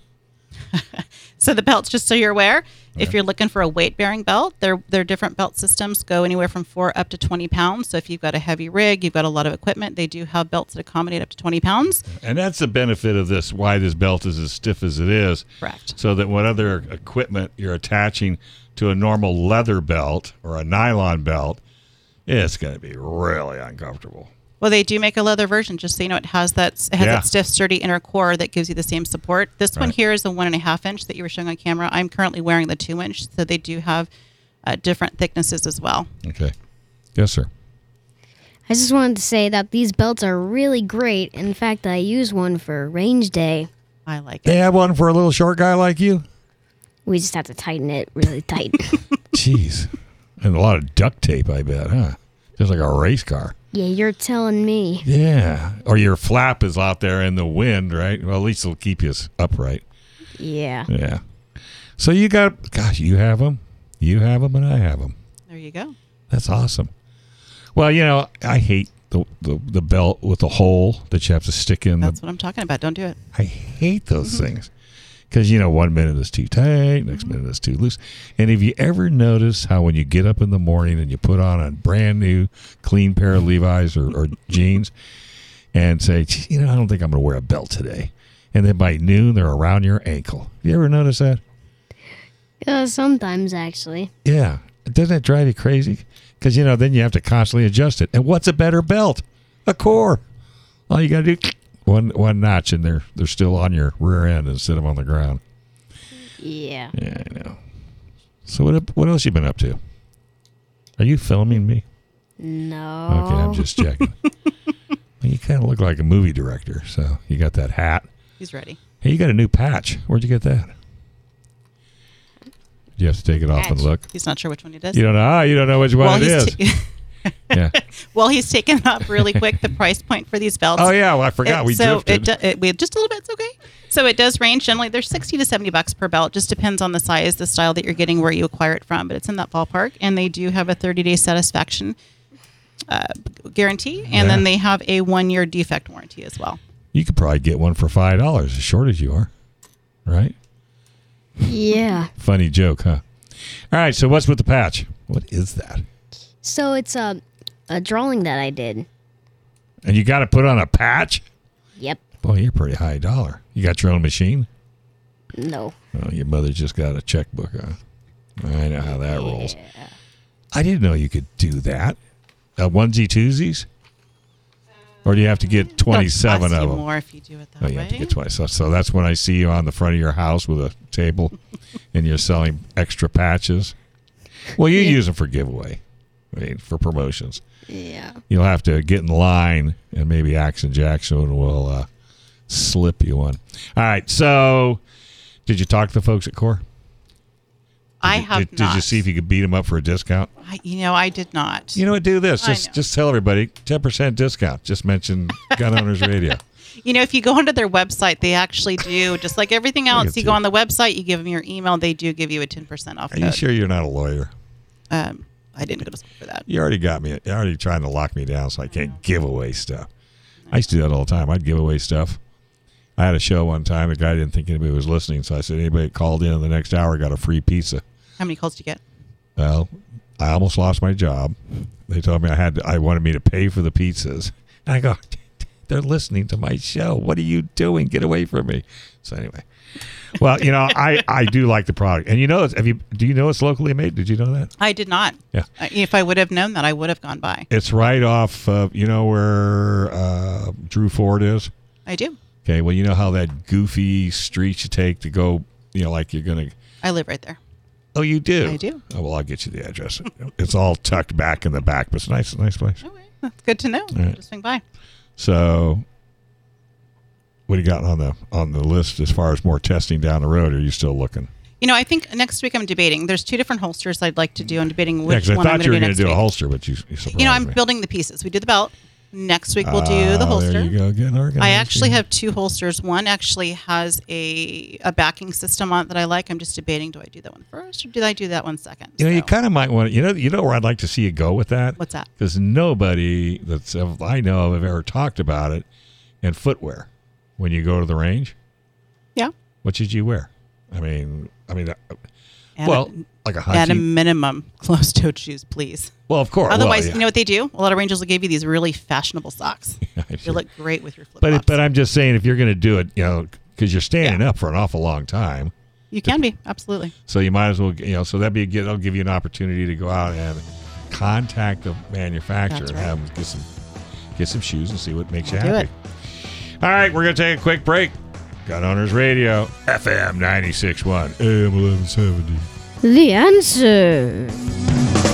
So the belts, just so you're aware, yeah. if you're looking for a weight-bearing belt, there there are different belt systems go anywhere from four up to twenty pounds. So if you've got a heavy rig, you've got a lot of equipment, they do have belts that accommodate up to twenty pounds. And that's the benefit of this, why this belt is as stiff as it is. Correct. So that what other equipment you're attaching to a normal leather belt or a nylon belt, it's going to be really uncomfortable. Well, they do make a leather version, just so you know. It has that it has yeah. that stiff, sturdy inner core that gives you the same support. This right. one here is the one and a half inch that you were showing on camera. I'm currently wearing the two inch, so they do have uh, different thicknesses as well. Okay. Yes, sir. I just wanted to say that these belts are really great. In fact, I use one for range day. I like it. They have one for a little short guy like you? We just have to tighten it really tight. Jeez. And a lot of duct tape, I bet, huh? Just like a race car. Yeah, you're telling me. Yeah. Or your flap is out there in the wind, right? Well, at least it'll keep you upright. Yeah. Yeah. So you got, gosh, you have them. You have them and I have them. There you go. That's awesome. Well, you know, I hate the the, the belt with the hole that you have to stick in. That's the, what I'm talking about. Don't do it. I hate those mm-hmm. things. Because, you know, one minute it's too tight, next mm-hmm. minute it's too loose. And have you ever noticed how when you get up in the morning and you put on a brand new, clean pair of Levi's or, or jeans and say, you know, I don't think I'm going to wear a belt today. And then by noon, they're around your ankle. Have you ever noticed that? Uh, sometimes, actually. Yeah. Doesn't that drive you crazy? Because, you know, then you have to constantly adjust it. And what's a better belt? A Kore. All you got to do... One one notch, and they're they're still on your rear end instead of on the ground. Yeah. Yeah, I know. So what what else you been up to? Are you filming me? No. Okay, I'm just checking. Well, you kind of look like a movie director, so you got that hat. He's ready. Hey, you got a new patch. Where'd you get that? You have to take it patch. off and look. He's not sure which one it is. You don't know. Ah, you don't know which one well, it is. T- Yeah. Well, he's taken up really quick the price point for these belts. Oh yeah, well I forgot it, we so drifted. So it, do, it we just a little bit. It's okay. So it does range generally. There's sixty to seventy bucks per belt. Just depends on the size, the style that you're getting, where you acquire it from. But it's in that ballpark, and they do have a thirty day satisfaction uh, guarantee, and yeah. then they have a one year defect warranty as well. You could probably get one for five dollars, as short as you are, right? Yeah. Funny joke, huh? All right. So what's with the patch? What is that? So it's a, a drawing that I did. And you got to put on a patch? Yep. Boy, you're pretty high dollar. You got your own machine? No. Oh, your mother just got a checkbook on. I know how that yeah. rolls. I didn't know you could do that. Uh, onesie twosies? Or do you have to get twenty-seven of them? More if you do it that oh, you way. Have to get twenty-seven. So that's when I see you on the front of your house with a table and you're selling extra patches. Well, you yeah. use them for giveaway. I mean, for promotions. Yeah. You'll have to get in line and maybe Action Jackson will uh, slip you one. All right. So did you talk to the folks at Kore? Did I you, have did, not. Did you see if you could beat them up for a discount? I, you know, I did not. You know what? Do this. Just just tell everybody ten percent discount. Just mention Gun Owners Radio. You know, if you go onto their website, they actually do. Just like everything else, you go on the website, you give them your email, they do give you a ten percent off. Are code. You sure you're not a lawyer? Um, I didn't go to school for that. You already got me. You're already trying to lock me down so I can't I give away stuff. I used to do that all the time. I'd give away stuff. I had a show one time. A guy didn't think anybody was listening, so I said anybody that called in in the next hour got a free pizza. How many calls did you get? Well, I almost lost my job. They told me I had to, I wanted me to pay for the pizzas. And I go, they're listening to my show. What are you doing? Get away from me. So anyway, well, you know, I, I do like the product. And you know, it's, have you do you know it's locally made? Did you know that? I did not. Yeah. If I would have known that, I would have gone by. It's right off of, you know where uh, Drew Ford is? I do. Okay, well, you know how that goofy street you take to go, you know, like you're going to... I live right there. Oh, you do? I do. Oh, well, I'll get you the address. It's all tucked back in the back, but it's nice, nice place. Okay, that's good to know. Right. Just swing by. So, what do you got on the on the list as far as more testing down the road? Or are you still looking? You know, I think next week I'm debating. There's two different holsters I'd like to do. I'm debating which yeah, one I'm going to do next week. I thought you were going to do a holster, but you you surprised You know, I'm me. building the pieces. We do the belt. Next week we'll do the holster. There you go. Get organized. I actually have two holsters. One actually has a a backing system on it that I like. I'm just debating, do I do that one first or do I do that one second? You know, so. you kind of might want to, you know, you know where I'd like to see you go with that? What's that? Because nobody that's I know have ever talked about it in footwear when you go to the range. Yeah. What should you wear? I mean, I mean, at well, a, like a high At shoe. a minimum, closed-toed shoes, please. Well, of course. Otherwise, well, yeah. you know what they do? A lot of rangers will give you these really fashionable socks. Yeah, they sure. look great with your flip-flops. But, but I'm just saying, if you're going to do it, you know, because you're standing yeah. up for an awful long time. You can be, absolutely. So you might as well, you know, so that'd be a good, that'll give you an opportunity to go out and contact the manufacturer right. and have them get some, get some shoes and see what makes we'll you happy. It. All right, we're going to take a quick break. Gun Owners Radio, F M ninety-six point one, A M eleven seventy. The answer.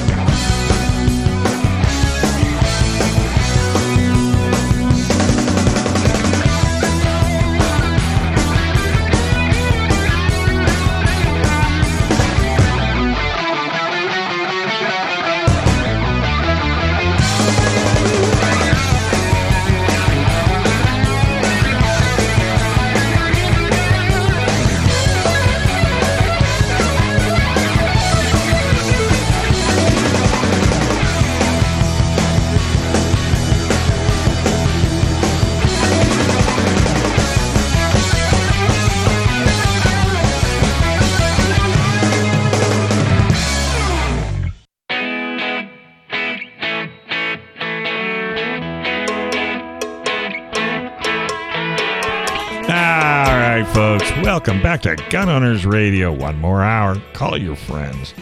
Welcome back to Gun Owners Radio. One more hour. Call your friends.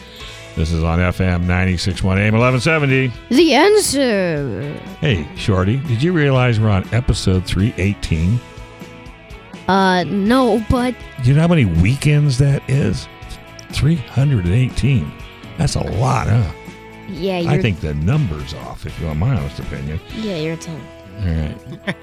This is on F M ninety-six point one A M eleven seventy. The answer. Hey, Shorty, did you realize we're on episode three eighteen? Uh, no, but... You know how many weekends that is? three hundred eighteen. That's a lot, huh? Yeah, you're... I think the number's off, if you want my honest opinion. Yeah, you're telling. All right.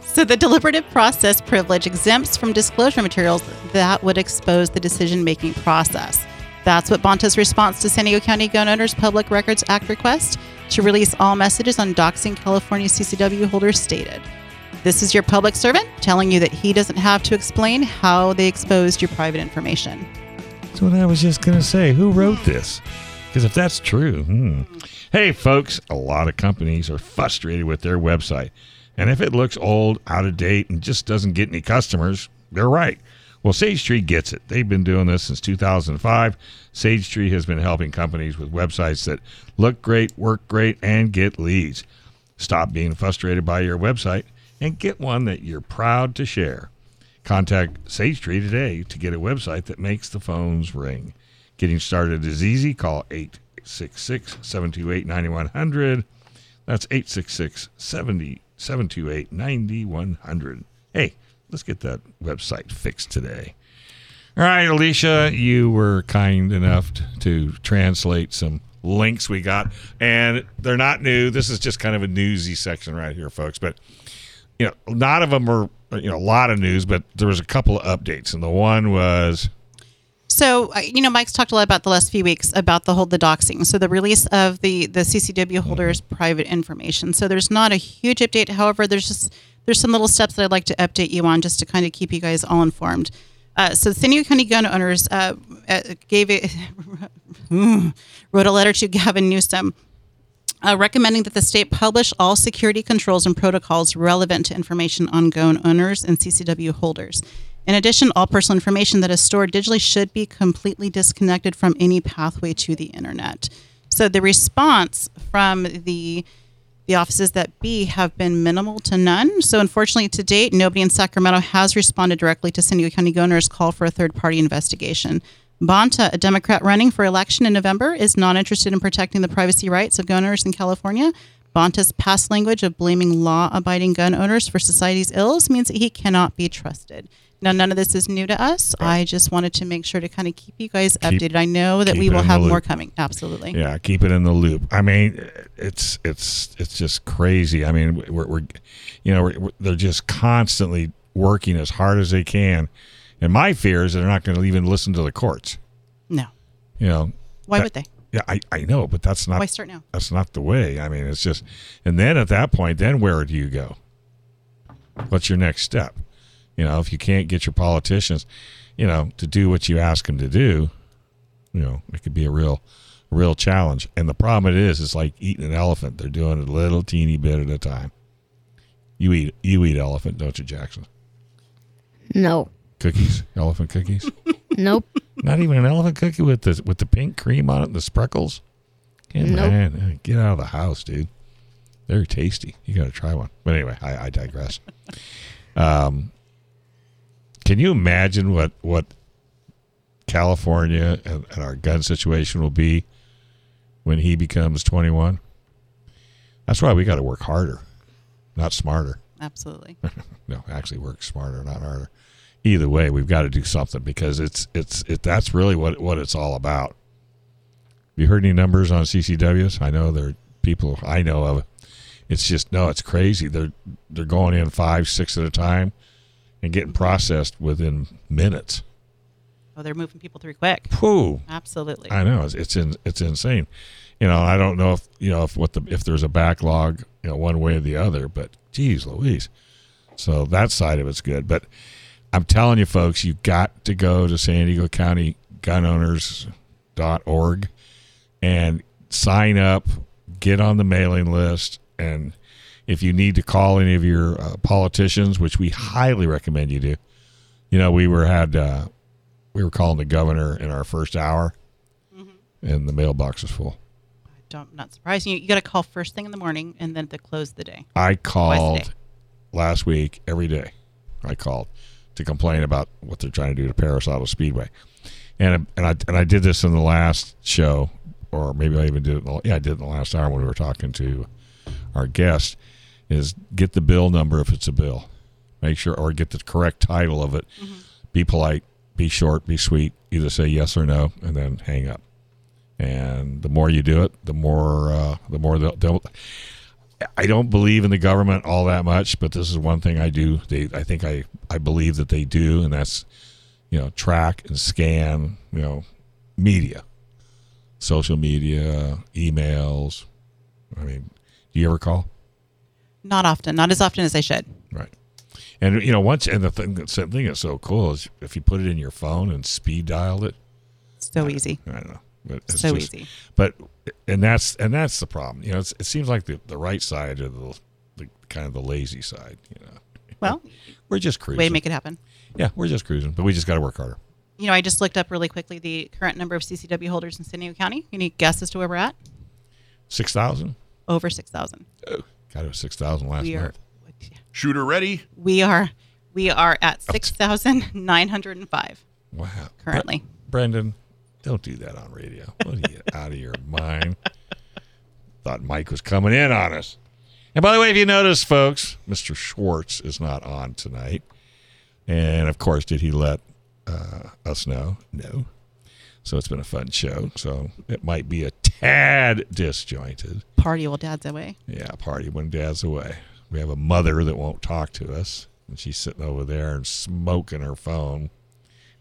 So the deliberative process privilege exempts from disclosure materials that would expose the decision-making process. That's what Bonta's response to San Diego County Gun Owners Public Records Act request to release all messages on doxing California C C W holders stated. This is your public servant telling you that he doesn't have to explain how they exposed your private information. That's what I was just going to say. Who wrote this? Because if that's true, hmm. Hey, folks, a lot of companies are frustrated with their website. And if it looks old, out of date, and just doesn't get any customers, they're right. Well, SageTree gets it. They've been doing this since two thousand five. SageTree has been helping companies with websites that look great, work great, and get leads. Stop being frustrated by your website and get one that you're proud to share. Contact SageTree today to get a website that makes the phones ring. Getting started is easy. Call eight six six, seven two eight, nine one zero zero. That's eight six six, seven two eight, nine one zero zero. Hey, let's get that website fixed today. All right, Alicia, you were kind enough to translate some links we got, and they're not new. This is just kind of a newsy section right here, folks. But, you know, not of them are, you know, a lot of news, but there was a couple of updates, and the one was... So, you know, Mike's talked a lot about the last few weeks about the hold the doxing. So the release of the, the C C W holders' mm-hmm. private information. So there's not a huge update. However, there's just there's some little steps that I'd like to update you on just to kind of keep you guys all informed. Uh, so San Diego County Gun Owners uh, gave it, wrote a letter to Gavin Newsom uh, recommending that the state publish all security controls and protocols relevant to information on gun owners and C C W holders. In addition, all personal information that is stored digitally should be completely disconnected from any pathway to the internet. So the response from the the offices that be have been minimal to none. So unfortunately, to date, nobody in Sacramento has responded directly to San Diego County Gun Owners' call for a third-party investigation. Bonta, a Democrat running for election in November, is not interested in protecting the privacy rights of gun owners in California. Bonta's past language of blaming law-abiding gun owners for society's ills means that he cannot be trusted. Now, none of this is new to us. Right. I just wanted to make sure to kind of keep you guys keep, updated. I know that we will have more coming. Absolutely. Yeah, keep it in the loop. I mean, it's it's it's just crazy. I mean, we're, we're you know we're, we're, they're just constantly working as hard as they can, and my fear is that they're not going to even listen to the courts. No. You know. Why that, would they? Yeah, I, I know, but that's not. Why start now? That's not the way. I mean, it's just, and then at that point, then where do you go? What's your next step? You know, if you can't get your politicians, you know, to do what you ask them to do, you know, it could be a real, real challenge. And the problem it is, it's like eating an elephant. They're doing it a little teeny bit at a time. You eat, you eat elephant, don't you, Jackson? No. Cookies, elephant cookies. Nope. Not even an elephant cookie with the with the pink cream on it, and the spreckles. Nope. Man, get out of the house, dude. They're tasty. You got to try one. But anyway, I, I digress. um. Can you imagine what, what California and, and our gun situation will be when he becomes twenty-one? That's why we got to work harder, not smarter. Absolutely. No, actually work smarter, not harder. Either way, we've got to do something because it's it's it, that's really what, what it's all about. Have you heard any numbers on C C Ws? I know there are people I know of. It's just, no, it's crazy. They're they're going in five, six at a time. And getting processed within minutes. Oh, they're moving people through quick. Whew. Absolutely. I know it's it's, in, it's insane. You know, I don't know if you know if what the if there's a backlog, you know, one way or the other. But geez, Louise. So that side of it's good. But I'm telling you, folks, you got to go to San Diego County Gun Owners dot org and sign up, get on the mailing list, and. If you need to call any of your uh, politicians, which we highly recommend you do, you know we were had uh, we were calling the governor in our first hour, mm-hmm. and the mailbox was full. I don't, not surprising. You, you got to call first thing in the morning, and then to close the day. I called day. last week every day. I called to complain about what they're trying to do to Paris Auto Speedway, and and I and I did this in the last show, or maybe I even did it. In the, yeah, I did it in the last hour when we were talking to our guest. Is get the bill number if it's a bill. Make sure, or get the correct title of it. Mm-hmm. Be polite, be short, be sweet. Either say yes or no, and then hang up. And the more you do it, the more, uh, the more they'll, they'll. I don't believe in the government all that much, but this is one thing I do. They, I think I, I believe that they do, and that's, you know, track and scan, you know, media, social media, emails. I mean, do you ever call? Not often, not as often as I should. Right, and you know once. And the thing that's the thing that's so cool is if you put it in your phone and speed dialed it, so I, easy. I don't know, but it's so just, easy. But and that's and that's the problem. You know, it's, it seems like the, the right side or the, the kind of the lazy side. You know, well, we're just cruising. Way to make it happen. Yeah, we're just cruising, but we just got to work harder. You know, I just looked up really quickly the current number of C C W holders in San Diego County. Any guess as to where we're at? Six thousand. Over six thousand. Oh. Out of six thousand last we are, month. Shooter ready? We are we are at six thousand nine hundred five. Wow. Currently. Brendan, don't do that on radio. What are you out of your mind? Thought Mike was coming in on us. And by the way, if you notice, folks, Mister Schwartz is not on tonight. And, of course, did he let uh, us know? No. So it's been a fun show. So it might be a tad disjointed. Party while Dad's away. Yeah, party when Dad's away. We have a mother that won't talk to us. And she's sitting over there and smoking her phone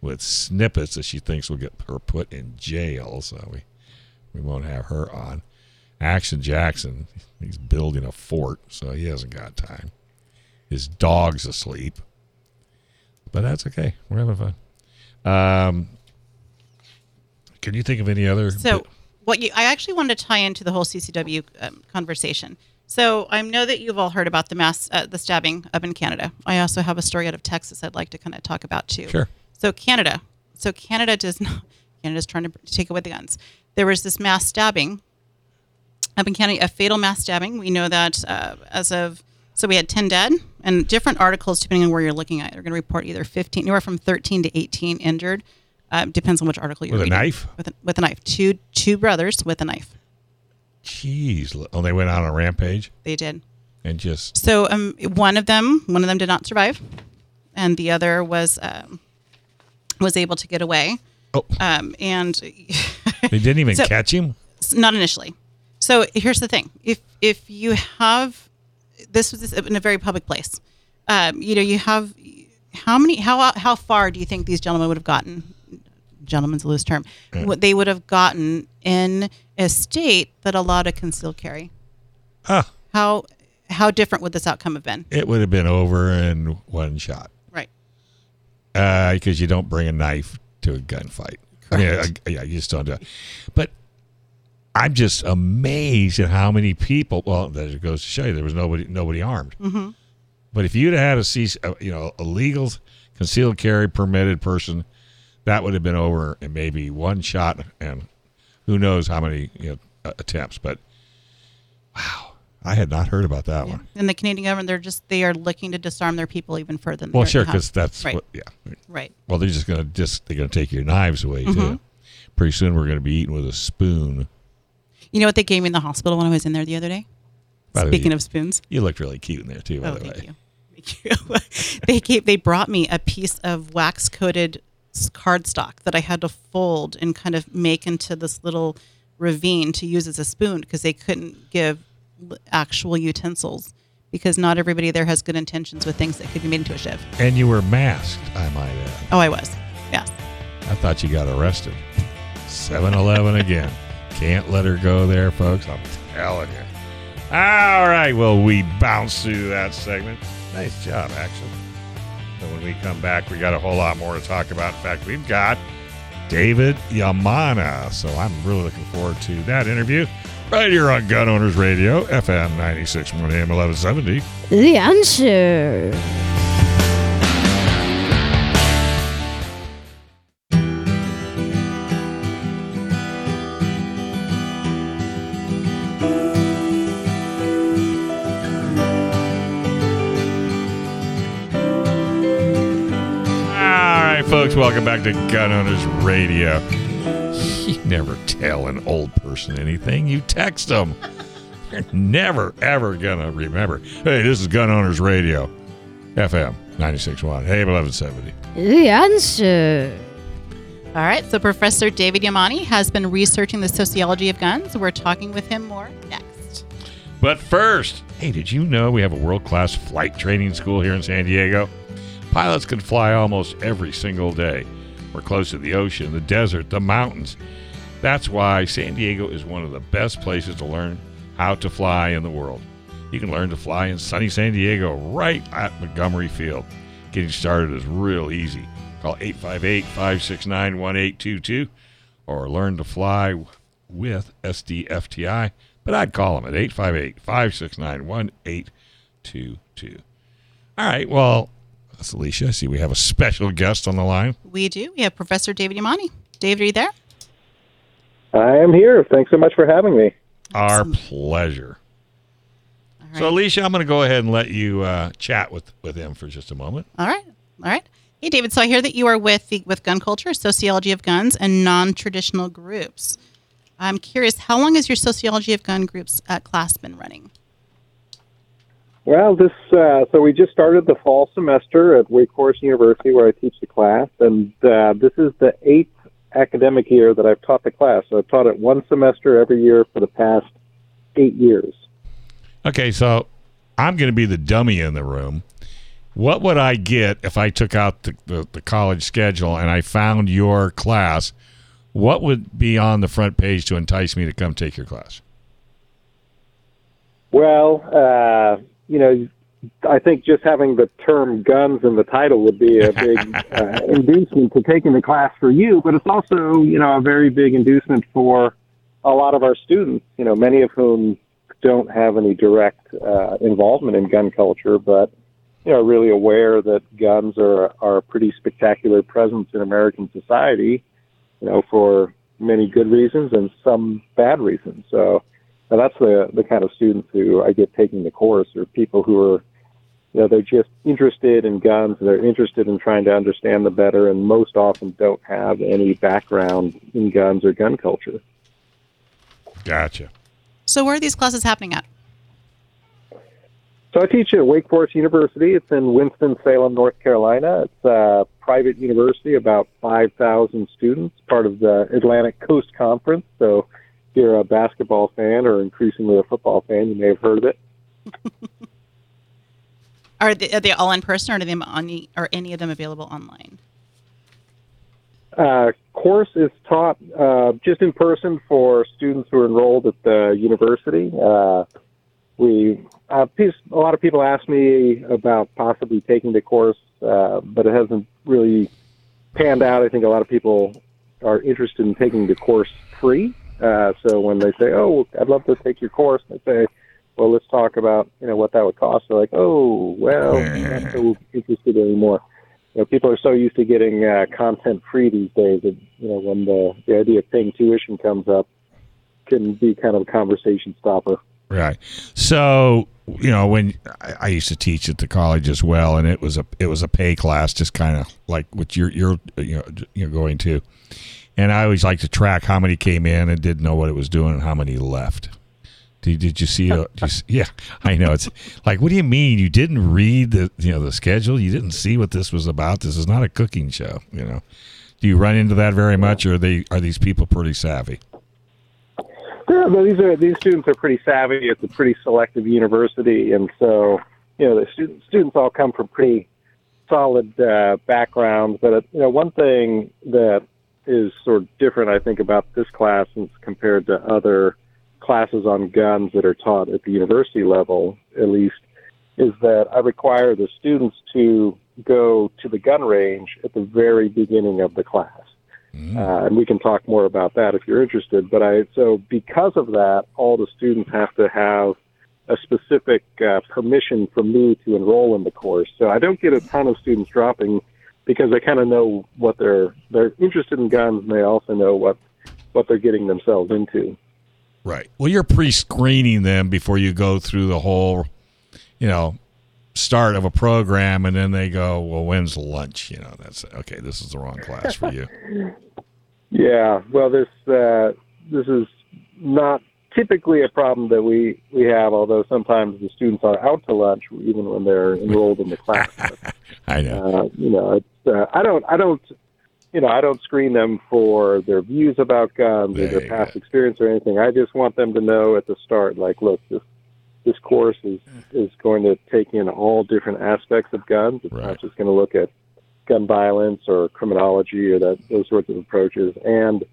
with snippets that she thinks will get her put in jail. So we, we won't have her on. Action Jackson, he's building a fort, so he hasn't got time. His dog's asleep. But that's okay. We're having fun. Um, can you think of any other? So bit? what you, I actually wanted to tie into the whole C C W um, conversation. So I know that you've all heard about the mass, uh, the stabbing up in Canada. I also have a story out of Texas I'd like to kind of talk about too. Sure. So Canada. So Canada does not, Canada's trying to take away the guns. There was this mass stabbing up in Canada, a fatal mass stabbing. We know that uh, as of, so we had ten dead, and different articles, depending on where you're looking at, they're going to report either fifteen, anywhere from thirteen to eighteen injured. Uh, depends on which article you're with reading. With a knife? With a, with a knife. Two two brothers with a knife. Jeez. Oh, they went on a rampage? They did. And just. So um, one of them, one of them did not survive, and the other was um, was able to get away. Oh. Um, and. They didn't even so, catch him? Not initially. So here's the thing. If if you have, this was in a very public place, um, you know, you have, how many, how how far do you think these gentlemen would have gotten? Gentlemen's a loose term. Yeah. What they would have gotten in a state that allowed a concealed carry. Huh. How, how different would this outcome have been? It would have been over in one shot. Right. Because uh, you don't bring a knife to a gunfight. Correct. I mean, I, yeah, you just don't do it. But I'm just amazed at how many people. Well, that goes to show you there was nobody, nobody armed. Mm-hmm. But if you'd had a, you know, a legal concealed carry permitted person, that would have been over in maybe one shot, and who knows how many, you know, attempts. But wow, I had not heard about that yeah. one. And the Canadian government, they're just they are looking to disarm their people even further. Than well, sure, because that's right. What, yeah, right. Well, they're just gonna just they're gonna take your knives away mm-hmm. too. Pretty soon, we're gonna be eating with a spoon. You know what they gave me in the hospital when I was in there the other day? By Speaking you, of spoons. You looked really cute in there, too, by oh, the thank way. You. Thank you. they, gave, they brought me a piece of wax-coated cardstock that I had to fold and kind of make into this little ravine to use as a spoon because they couldn't give actual utensils because not everybody there has good intentions with things that could be made into a shiv. And you were masked, I might add. Oh, I was. Yes. I thought you got arrested. seven eleven again. Can't let her go there, folks. I'm telling you. All right. Well, we bounced through that segment. Nice job, actually. So when we come back, we got a whole lot more to talk about. In fact, we've got David Yamane. So I'm really looking forward to that interview right here on Gun Owners Radio, F M ninety-six point one A M eleven seventy. The Answer. Folks, welcome back to Gun Owners Radio. You never tell an old person anything. You text them. They're never, ever going to remember. Hey, this is Gun Owners Radio, F M ninety-six point one, A M eleven seventy. The Answer. All right, so Professor David Yamane has been researching the sociology of guns. We're talking with him more next. But first, hey, did you know we have a world-class flight training school here in San Diego? Pilots can fly almost every single day. We're close to the ocean, the desert, the mountains. That's why San Diego is one of the best places to learn how to fly in the world. You can learn to fly in sunny San Diego right at Montgomery Field. Getting started is real easy. Call eight five eight, five six nine, one eight two two or learn to fly with S D F T I. But I'd call them at eight five eight, five six nine, one eight two two. All right, well... That's Alicia. I see we have a special guest on the line. We do. We have Professor David Yamane. David, are you there? I am here. Thanks so much for having me. Our awesome. Pleasure. All right. So, Alicia, I'm going to go ahead and let you uh, chat with, with him for just a moment. All right. All right. Hey, David, so I hear that you are with the, with Gun Culture, Sociology of Guns, and Non-Traditional Groups. I'm curious, how long has your Sociology of Gun Groups uh, class been running? Well, this uh, so we just started the fall semester at Wake Forest University where I teach the class, and uh, this is the eighth academic year that I've taught the class. So I've taught it one semester every year for the past eight years. Okay, so I'm going to be the dummy in the room. What would I get if I took out the, the, the college schedule and I found your class? What would be on the front page to entice me to come take your class? Well, uh, you know, I think just having the term guns in the title would be a big uh, inducement to taking the class for you, but it's also, you know, a very big inducement for a lot of our students, you know, many of whom don't have any direct uh, involvement in gun culture, but you know, really aware that guns are, are a pretty spectacular presence in American society, you know, for many good reasons and some bad reasons. So that's the, the kind of students who I get taking the course, or people who are, you know, they're just interested in guns, and they're interested in trying to understand them better, and most often don't have any background in guns or gun culture. Gotcha. So where are these classes happening at? So I teach at Wake Forest University. It's in Winston-Salem, North Carolina. It's a private university, about five thousand students, part of the Atlantic Coast Conference. So if you're a basketball fan or increasingly a football fan, you may have heard of it. Are they, are they all in person, or are, they on the, are any of them available online? Uh, course is taught uh, just in person for students who are enrolled at the university. Uh, we... Uh, a lot of people ask me about possibly taking the course, uh, but it hasn't really panned out. I think a lot of people are interested in taking the course free. Uh, so when they say, oh, I'd love to take your course, I say, well, let's talk about, you know, what that would cost. They're like, oh, well, I'm not so interested anymore. You know, people are so used to getting uh, content free these days that, you know, when the, the idea of paying tuition comes up, can be kind of a conversation stopper. Right. So, you know, when I, I used to teach at the college as well, and it was a it was a pay class, just kind of like what you're you're you know you're going to, and I always like to track how many came in and didn't know what it was doing and how many left. Did, did you see? A, did you see yeah, I know. It's like, what do you mean you didn't read the you know the schedule? You didn't see what this was about? This is not a cooking show. You know, do you run into that very much, or are they are these people pretty savvy? Yeah, but these are these students are pretty savvy. It's a pretty selective university, and so you know the students students all come from pretty solid uh, backgrounds. But uh, you know, one thing that is sort of different, I think, about this class as compared to other classes on guns that are taught at the university level, at least, is that I require the students to go to the gun range at the very beginning of the class. Uh, and we can talk more about that if you're interested. But I so because of that, all the students have to have a specific uh, permission from me to enroll in the course. So I don't get a ton of students dropping because they kind of know what they're they're interested in guns, and they also know what, what they're getting themselves into. Right. Well, you're pre-screening them before you go through the whole, you know, start of a program, and then they go, well, when's lunch? You know, that's okay. This is the wrong class for you. Yeah, well, this uh, this is not typically a problem that we, we have, although sometimes the students are out to lunch even when they're enrolled in the class. I know. Uh, you know, it's, uh, I don't, I don't, you know, I don't screen them for their views about guns there or their past go. experience or anything. I just want them to know at the start, like, look, this this course is is going to take in all different aspects of guns. It's right. not just going to look at gun violence or criminology or that those sorts of approaches. And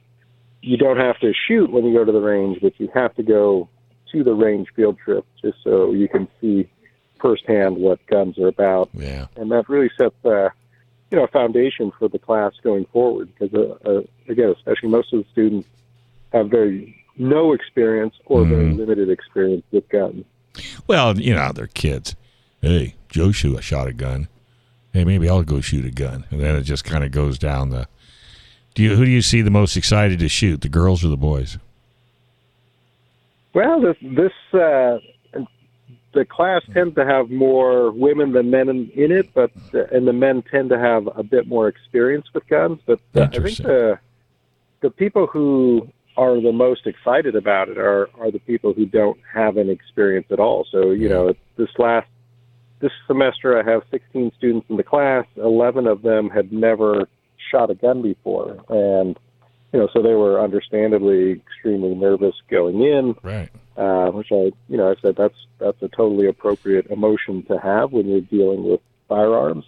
you don't have to shoot when you go to the range, but you have to go to the range field trip just so you can see firsthand what guns are about. Yeah. And that really sets a, you know, a foundation for the class going forward because, uh, uh, again, especially most of the students have very no experience or mm-hmm. very limited experience with guns. Well, you know, they're kids. Hey, Joshua shot a gun. Hey, maybe I'll go shoot a gun. And then it just kind of goes down the... Do you, who do you see the most excited to shoot, the girls or the boys? Well, this this uh, the class tends to have more women than men in, in it, but uh, and the men tend to have a bit more experience with guns. But uh, I think the the people who are the most excited about it are, are the people who don't have an experience at all. So, you know, this last this semester I have sixteen students in the class. eleven of them had never shot a gun before, and you know, so they were understandably extremely nervous going in. Right. Uh, which I, you know, I said that's that's a totally appropriate emotion to have when you're dealing with firearms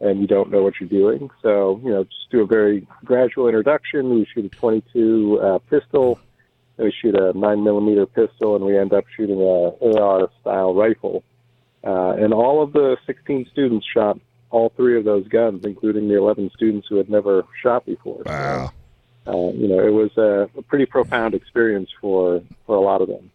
and you don't know what you're doing. So, you know, just do a very gradual introduction. We shoot a twenty-two uh, pistol, and we shoot a nine millimeter pistol, and we end up shooting a A R style rifle. Uh, and all of the sixteen students shot all three of those guns, including the eleven students who had never shot before. Wow. Uh, you know, it was a, a pretty profound experience for, for a lot of them.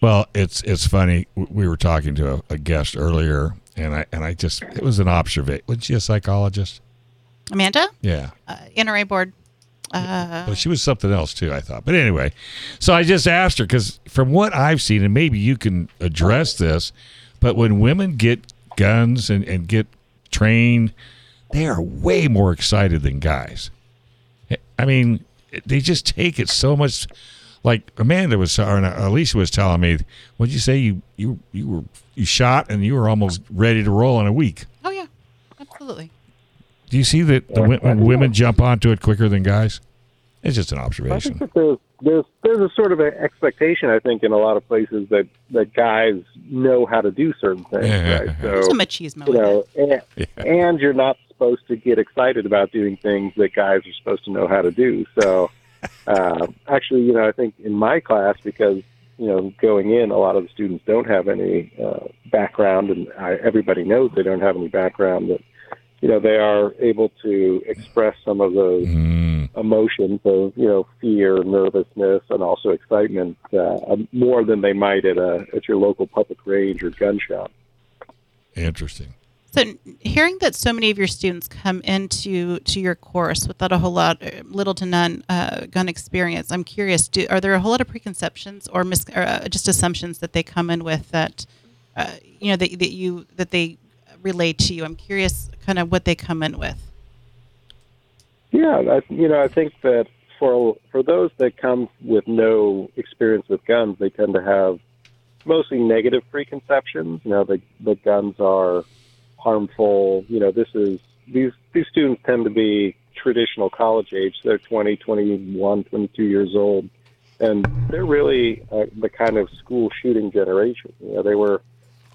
Well, it's it's funny. We were talking to a, a guest earlier, and I and I just it was an observation. Wasn't she a psychologist? Amanda? Yeah. Uh, N R A board. Uh, well, she was something else too, I thought. But anyway, so I just asked her because from what I've seen, and maybe you can address this, but when women get guns and, and get trained, they are way more excited than guys. I mean, they just take it so much. Like Amanda was, or Alicia was telling me, what'd you say? You you you were you shot and you were almost ready to roll in a week. Oh yeah, absolutely. Do you see that the yeah, w- women jump onto it quicker than guys? It's just an observation. I think that there's, there's there's a sort of an expectation, I think, in a lot of places that, that guys know how to do certain things. Yeah, right? yeah, so, there's a machismo. You know, and, yeah. and you're not supposed to get excited about doing things that guys are supposed to know how to do. So. Uh, actually, you know, I think in my class, because, you know, going in, a lot of the students don't have any uh, background, and I, everybody knows they don't have any background, that, you know, they are able to express some of those mm. emotions of, you know, fear, nervousness, and also excitement uh, more than they might at a, at your local public range or gun shop. Interesting. So hearing that so many of your students come into to your course without a whole lot, little to none uh, gun experience, I'm curious, do, are there a whole lot of preconceptions or, mis- or uh, just assumptions that they come in with that, uh, you know, that, that you that they relay to you? I'm curious kind of what they come in with. Yeah, I, you know, I think that for for those that come with no experience with guns, they tend to have mostly negative preconceptions. You know, the, the guns are harmful, you know, this is, these these students tend to be traditional college age. They're twenty, twenty-one, twenty-two years old, and they're really uh, the kind of school shooting generation. You know, they were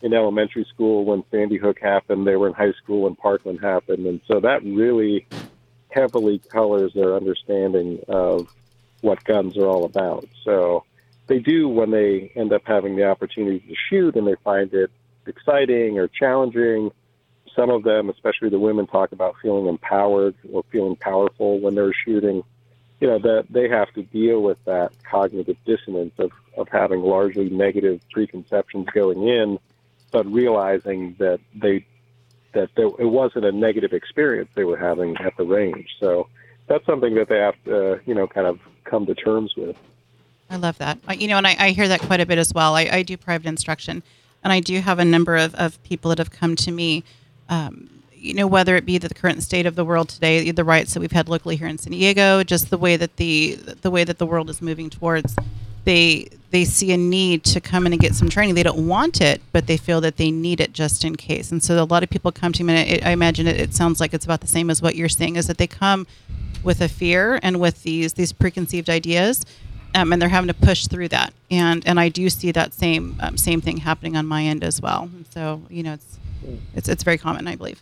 in elementary school when Sandy Hook happened, they were in high school when Parkland happened, and so that really heavily colors their understanding of what guns are all about. So they do, when they end up having the opportunity to shoot and they find it exciting or challenging, some of them, especially the women, talk about feeling empowered or feeling powerful when they're shooting. You know, that they have to deal with that cognitive dissonance of, of having largely negative preconceptions going in, but realizing that they that there, it wasn't a negative experience they were having at the range. So that's something that they have to, uh, you know, kind of come to terms with. I love that. You know, and I, I hear that quite a bit as well. I, I do private instruction, and I do have a number of, of people that have come to me. Um, you know, whether it be the current state of the world today, the riots that we've had locally here in San Diego, just the way that the the way that the world is moving towards, they they see a need to come in and get some training. They don't want it, but they feel that they need it just in case. And so a lot of people come to me, and it, I imagine it, it sounds like it's about the same as what you're saying, is that they come with a fear and with these these preconceived ideas, um, and they're having to push through that. And and I do see that same um, same thing happening on my end as well. And so, you know, it's. It's it's very common, I believe.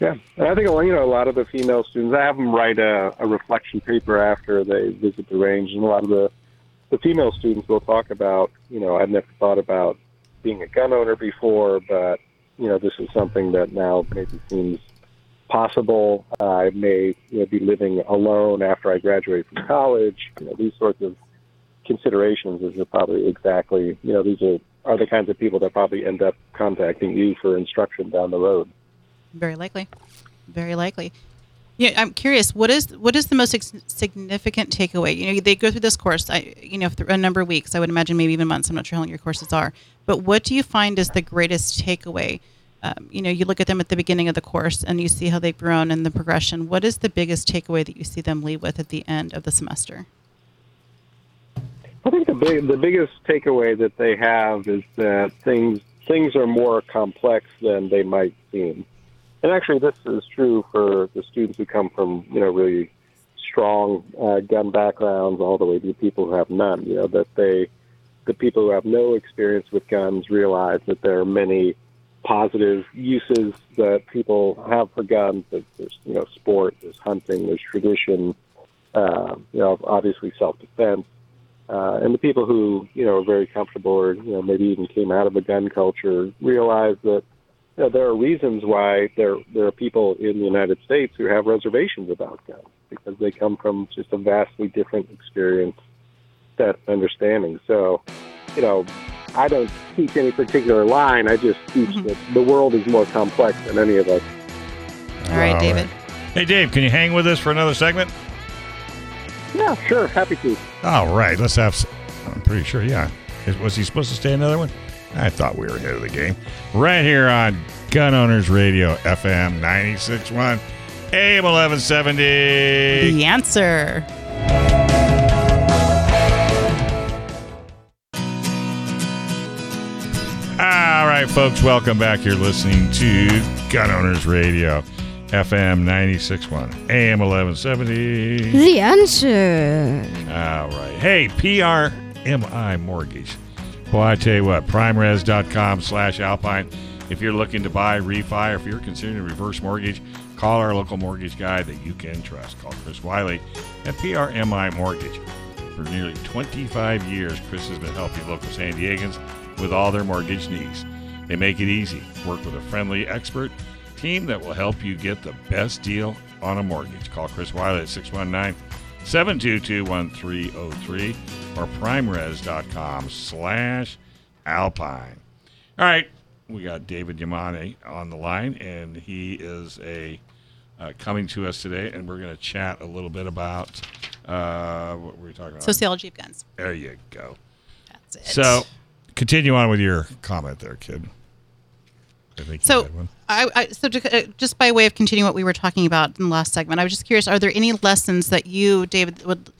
Yeah, and I think, you know, a lot of the female students, I have them write a, a reflection paper after they visit the range, and a lot of the, the female students will talk about, you know, I've never thought about being a gun owner before, but, you know, this is something that now maybe seems possible. Uh, I may, you know, be living alone after I graduate from college. You know, these sorts of considerations is probably exactly, you know, these are are the kinds of people that probably end up contacting you for instruction down the road. Very likely. Very likely. Yeah, I'm curious. What is what is the most ex- significant takeaway? You know, they go through this course, I, you know, a number of weeks. I would imagine maybe even months. I'm not sure how long your courses are. But what do you find is the greatest takeaway? Um, you know, you look at them at the beginning of the course and you see how they've grown and the progression. What is the biggest takeaway that you see them leave with at the end of the semester? I think the big, the biggest takeaway that they have is that things things are more complex than they might seem. And actually, this is true for the students who come from, you know, really strong uh, gun backgrounds all the way to people who have none, you know, that they, the people who have no experience with guns realize that there are many positive uses that people have for guns. That there's, you know, sport, there's hunting, there's tradition, uh, you know, obviously self-defense. Uh, and the people who, you know, are very comfortable or, you know, maybe even came out of a gun culture realize that, you know, there are reasons why there there are people in the United States who have reservations about guns because they come from just a vastly different experience, that understanding. So, you know, I don't teach any particular line. I just teach mm-hmm. that the world is more complex than any of us. All right, wow. David. Hey, Dave, can you hang with us for another segment? Yeah, sure. Happy to. All right. Let's have some, I'm pretty sure, yeah. Was he supposed to stay another one? I thought we were ahead of the game. Right here on Gun Owners Radio, F M ninety-six point one, A M eleven seventy. The answer. All right, folks, welcome back. You're listening to Gun Owners Radio, F M ninety-six point one, A M eleven seventy. The answer. All right. Hey, P R M I Mortgage. Well, I tell you what, primerez.com slash alpine. If you're looking to buy, refi, or if you're considering a reverse mortgage, call our local mortgage guy that you can trust. Call Chris Wiley at P R M I Mortgage. For nearly twenty-five years, Chris has been helping local San Diegans with all their mortgage needs. They make it easy. Work with a friendly expert team that will help you get the best deal on a mortgage. Call Chris Wiley at six one nine, seven two two, one three zero three or primerez.com slash alpine. All right, we got David Yamane on the line, and he is a uh, coming to us today, and we're going to chat a little bit about uh, what were we talking about? Sociology of guns. There you go. That's it. So continue on with your comment there, kid. I think so. You had one. I, I, so to, uh, just by way of continuing what we were talking about in the last segment, I was just curious: are there any lessons that you, David, would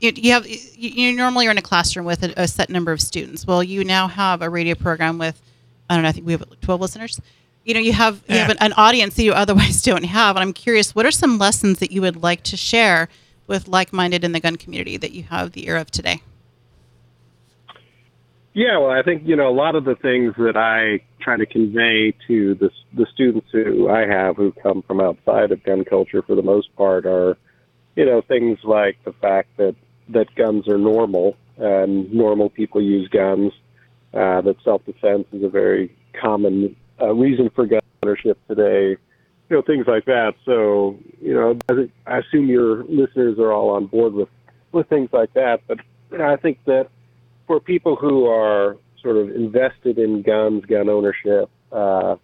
you, you have? You, you normally are in a classroom with a, a set number of students. Well, you now have a radio program with, I don't know, I think we have twelve listeners. You know, you have you yeah. have an, an audience that you otherwise don't have, and I'm curious: what are some lessons that you would like to share with like-minded in the gun community that you have the ear of today? Yeah, well, I think, you know, a lot of the things that I try to convey to the the students who I have who come from outside of gun culture for the most part are, you know, things like the fact that, that guns are normal and normal people use guns, uh, that self-defense is a very common uh, reason for gun ownership today, you know, things like that. So, you know, I, think, I assume your listeners are all on board with, with things like that, but you know, I think that for people who are sort of invested in guns, gun ownership, uh,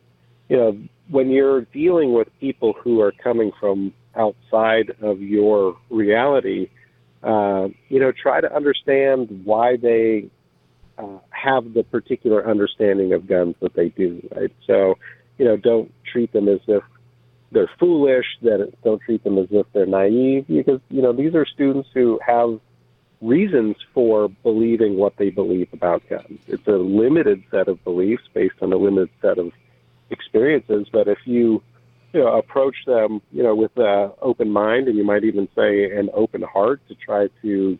you know, when you're dealing with people who are coming from outside of your reality, uh, you know, try to understand why they uh, have the particular understanding of guns that they do, right? So, you know, don't treat them as if they're foolish, that don't treat them as if they're naive, because, you know, these are students who have reasons for believing what they believe about guns. It's a limited set of beliefs based on a limited set of experiences, but if you, you know, approach them, you know, with an open mind, and you might even say an open heart to try to,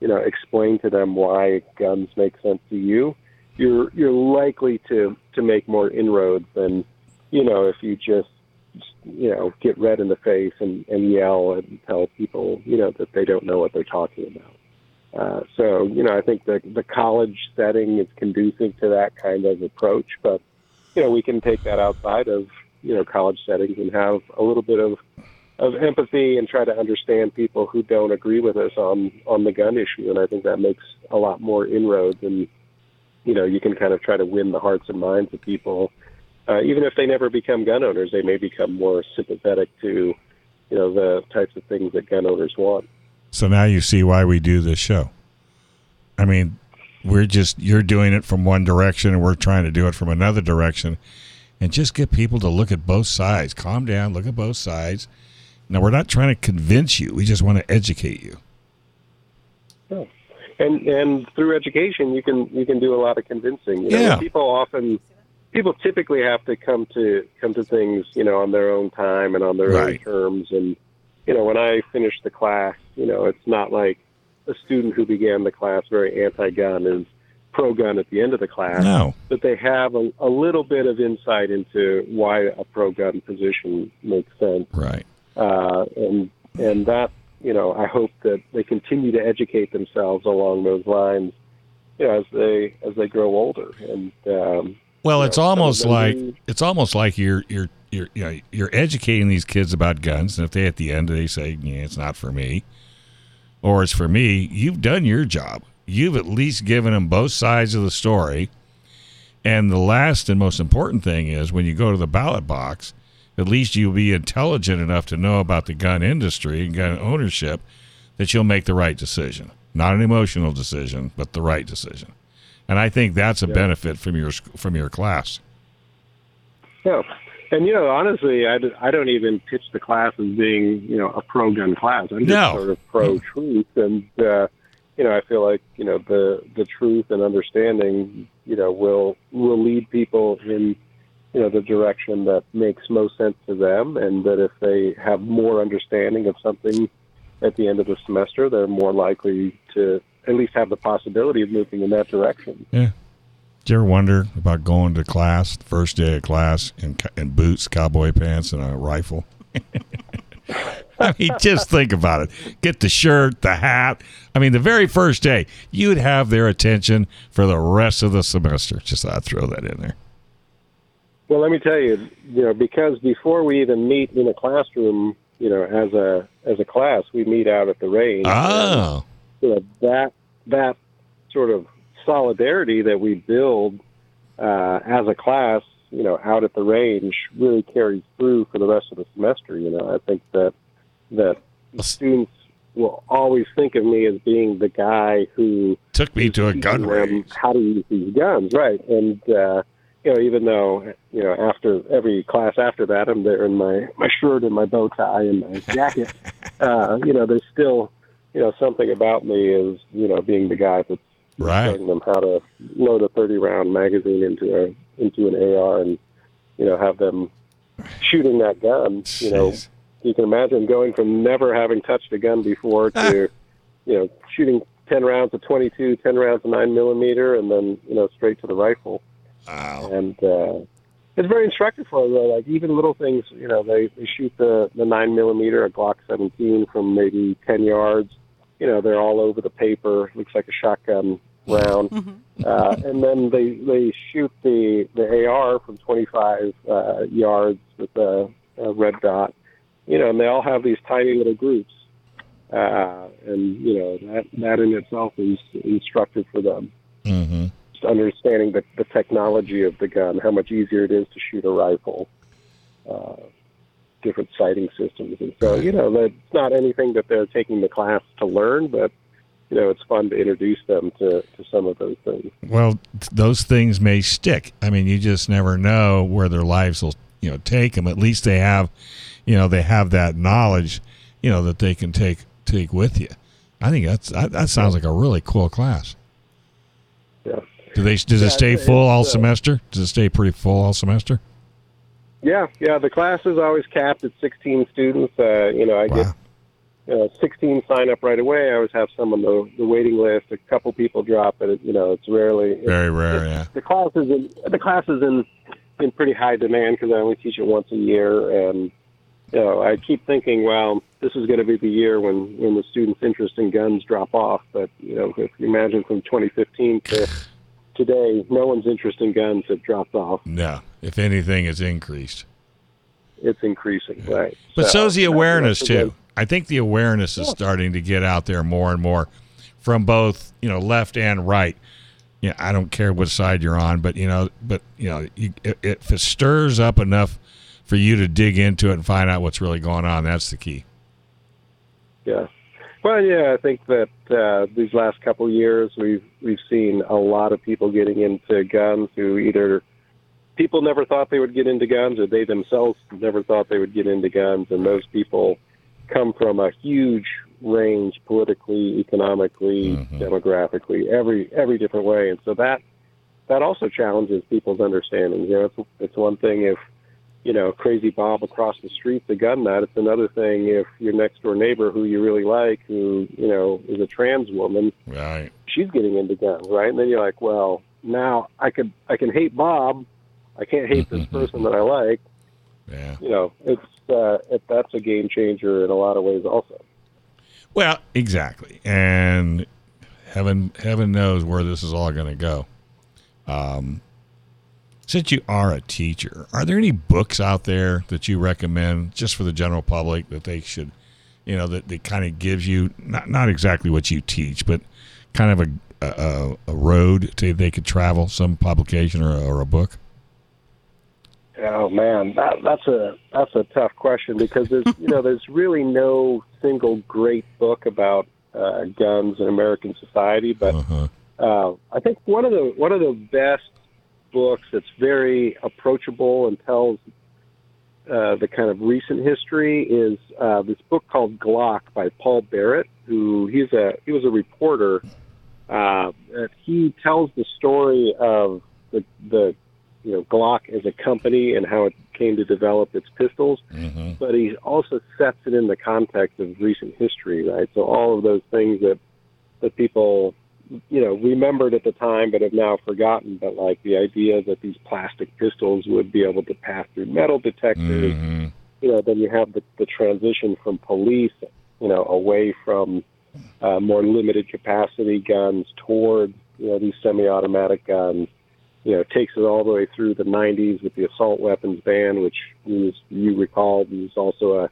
you know, explain to them why guns make sense to you, you're you're likely to, to make more inroads than, you know, if you just, you know, get red in the face and, and yell and tell people, you know, that they don't know what they're talking about. Uh, so, you know, I think the, the college setting is conducive to that kind of approach, but, you know, we can take that outside of, you know, college settings and have a little bit of, of empathy and try to understand people who don't agree with us on, on the gun issue. And I think that makes a lot more inroads, and, you know, you can kind of try to win the hearts and minds of people. Uh, even if they never become gun owners, they may become more sympathetic to, you know, the types of things that gun owners want. So now you see why we do this show. I mean, we're just, you're doing it from one direction and we're trying to do it from another direction, and just get people to look at both sides. Calm down, look at both sides. Now, we're not trying to convince you. We just want to educate you. Yeah. And and through education, you can you can do a lot of convincing. You know, yeah. People often, people typically have to come to come to things, you know, on their own time and on their right. own terms. And, you know, when I finished the class, you know, it's not like a student who began the class very anti-gun is pro-gun at the end of the class. No. But they have a, a little bit of insight into why a pro-gun position makes sense. Right. Uh, and and that. You know, I hope that they continue to educate themselves along those lines, you know, as they as they grow older. And um, well, it's know, almost like be... it's almost like you're you're you're you know, you're educating these kids about guns, and if they at the end they say, "Yeah, it's not for me," or "It's for me," you've done your job. You've at least given them both sides of the story. And the last and most important thing is when you go to the ballot box, at least you'll be intelligent enough to know about the gun industry and gun ownership that you'll make the right decision. Not an emotional decision, but the right decision. And I think that's a yeah. benefit from your from your class. Yeah. And, you know, honestly, I, I don't even pitch the class as being, you know, a pro-gun class. I'm just no. sort of pro-truth. And, uh, you know, I feel like, you know, the, the truth and understanding, you know, will will lead people in, you know, the direction that makes most sense to them, and that if they have more understanding of something at the end of the semester, they're more likely to at least have the possibility of moving in that direction. Yeah. Do you ever wonder about going to class, first day of class, in, in boots, cowboy pants, and a rifle? I mean, just think about it. Get the shirt, the hat. I mean, the very first day, you'd have their attention for the rest of the semester. Just thought I'd throw that in there. Well, let me tell you, you know, because before we even meet in a classroom, you know, as a as a class, we meet out at the range. Oh, and, you know, that that sort of solidarity that we build uh, as a class, you know, out at the range, really carries through for the rest of the semester. You know, I think that that students will always think of me as being the guy who took me to a gun range, how to use these guns, right? And uh, you know, even though, you know, after every class after that, I'm there in my, my shirt and my bow tie and my jacket, uh, you know, there's still, you know, something about me is, you know, being the guy that's right. showing them how to load a thirty round magazine into a, into an A R and, you know, have them shooting that gun. You know, Jeez. You can imagine going from never having touched a gun before to, you know, shooting ten rounds of twenty-two, ten rounds of nine millimeter, and then, you know, straight to the rifle. Wow. And uh, it's very instructive for them. Like, even little things, you know, they, they shoot the, the nine millimeter, a Glock seventeen from maybe ten yards. You know, they're all over the paper. Looks like a shotgun round. uh, and then they they shoot the, the A R from twenty-five uh, yards with a, a red dot. You know, and they all have these tiny little groups. Uh, and, you know, that, that in itself is instructive for them. Mm-hmm. Understanding the, the technology of the gun, how much easier it is to shoot a rifle, uh, different sighting systems. And so, you know, it's not anything that they're taking the class to learn, but, you know, it's fun to introduce them to, to some of those things. Well, those things may stick. I mean, you just never know where their lives will, you know, take them. At least they have, you know, they have that knowledge, you know, that they can take, take with you. I think that's, that, that sounds like a really cool class. Yeah. Do they? Does yeah, it stay full all uh, semester? Does it stay pretty full all semester? Yeah, yeah. The class is always capped at sixteen students. Uh, you know, I wow. get you know, sixteen sign up right away. I always have some on the, the waiting list. A couple people drop, but it, you know, it's rarely very it's, rare. It's, yeah. The class is in the class is in, in pretty high demand because I only teach it once a year, and you know, I keep thinking, well, this is going to be the year when, when the students' interest in guns drop off. But you know, if you imagine from twenty fifteen to today, no one's interest in guns have dropped off. No. If anything, it's increased. It's increasing, yeah. right. But so, so's the awareness, too. I think the awareness is yeah. starting to get out there more and more from both, you know, left and right. You know, I don't care what side you're on, but, you know, but you know, you, it, it, if it stirs up enough for you to dig into it and find out what's really going on. That's the key. Yeah. Well, yeah, I think that uh, these last couple of years we've we've seen a lot of people getting into guns who either people never thought they would get into guns or they themselves never thought they would get into guns. And those people come from a huge range politically, economically, mm-hmm. demographically, every every different way. And so that that also challenges people's understanding. You know, it's, it's one thing if, you know, crazy Bob across the street's a gun nut. It's another thing if your next door neighbor who you really like, who, you know, is a trans woman, right, she's getting into guns, right? And then you're like, well, now I could I can hate Bob, I can't hate this person that I like. Yeah, you know, it's uh, it, that's a game changer in a lot of ways, also. Well, exactly, and heaven heaven knows where this is all going to go. Um. Since you are a teacher, are there any books out there that you recommend just for the general public that they should, you know, that, that kind of gives you not not exactly what you teach, but kind of a a, a road to they could travel, some publication or, or a book? Oh man, that, that's a that's a tough question because there's you know there's really no single great book about uh, guns in American society, but uh-huh. uh, I think one of the one of the best books that's very approachable and tells uh, the kind of recent history is uh, this book called Glock by Paul Barrett, who he's a he was a reporter. Uh, and he tells the story of the the you know Glock as a company and how it came to develop its pistols, mm-hmm. but he also sets it in the context of recent history, right? So all of those things that that people. you know, remembered at the time but have now forgotten, but like the idea that these plastic pistols would be able to pass through metal detectors, mm-hmm. you know, then you have the, the transition from police, you know, away from uh, more limited capacity guns toward, you know, these semi-automatic guns, you know, takes it all the way through the nineties with the assault weapons ban, which was, you recall was also a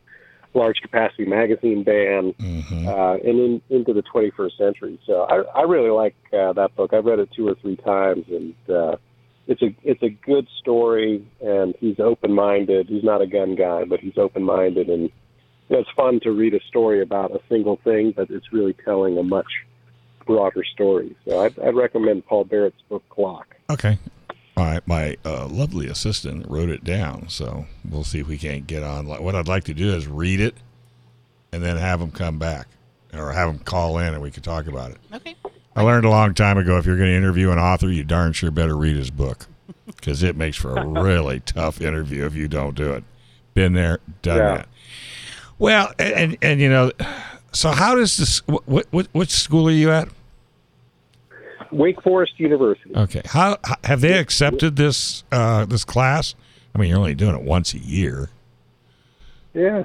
large capacity magazine ban, mm-hmm. uh, and in, into the twenty-first century. So I, I really like uh, that book. I've read it two or three times, and uh, it's a it's a good story. And he's open-minded. He's not a gun guy, but he's open-minded, and you know, it's fun to read a story about a single thing, but it's really telling a much broader story. So I'd, I'd recommend Paul Barrett's book Glock. Okay. My my uh, lovely assistant wrote it down, so we'll see if we can't get on. What I'd like to do is read it, and then have them come back, or have them call in, and we can talk about it. Okay. I learned a long time ago if you're going to interview an author, you darn sure better read his book, because it makes for a really tough interview if you don't do it. Been there, done yeah. that. Well, and, and and you know, so how does this? What what what school are you at? Wake Forest University. Okay. How have they accepted this uh, this class? I mean, you're only doing it once a year. Yeah,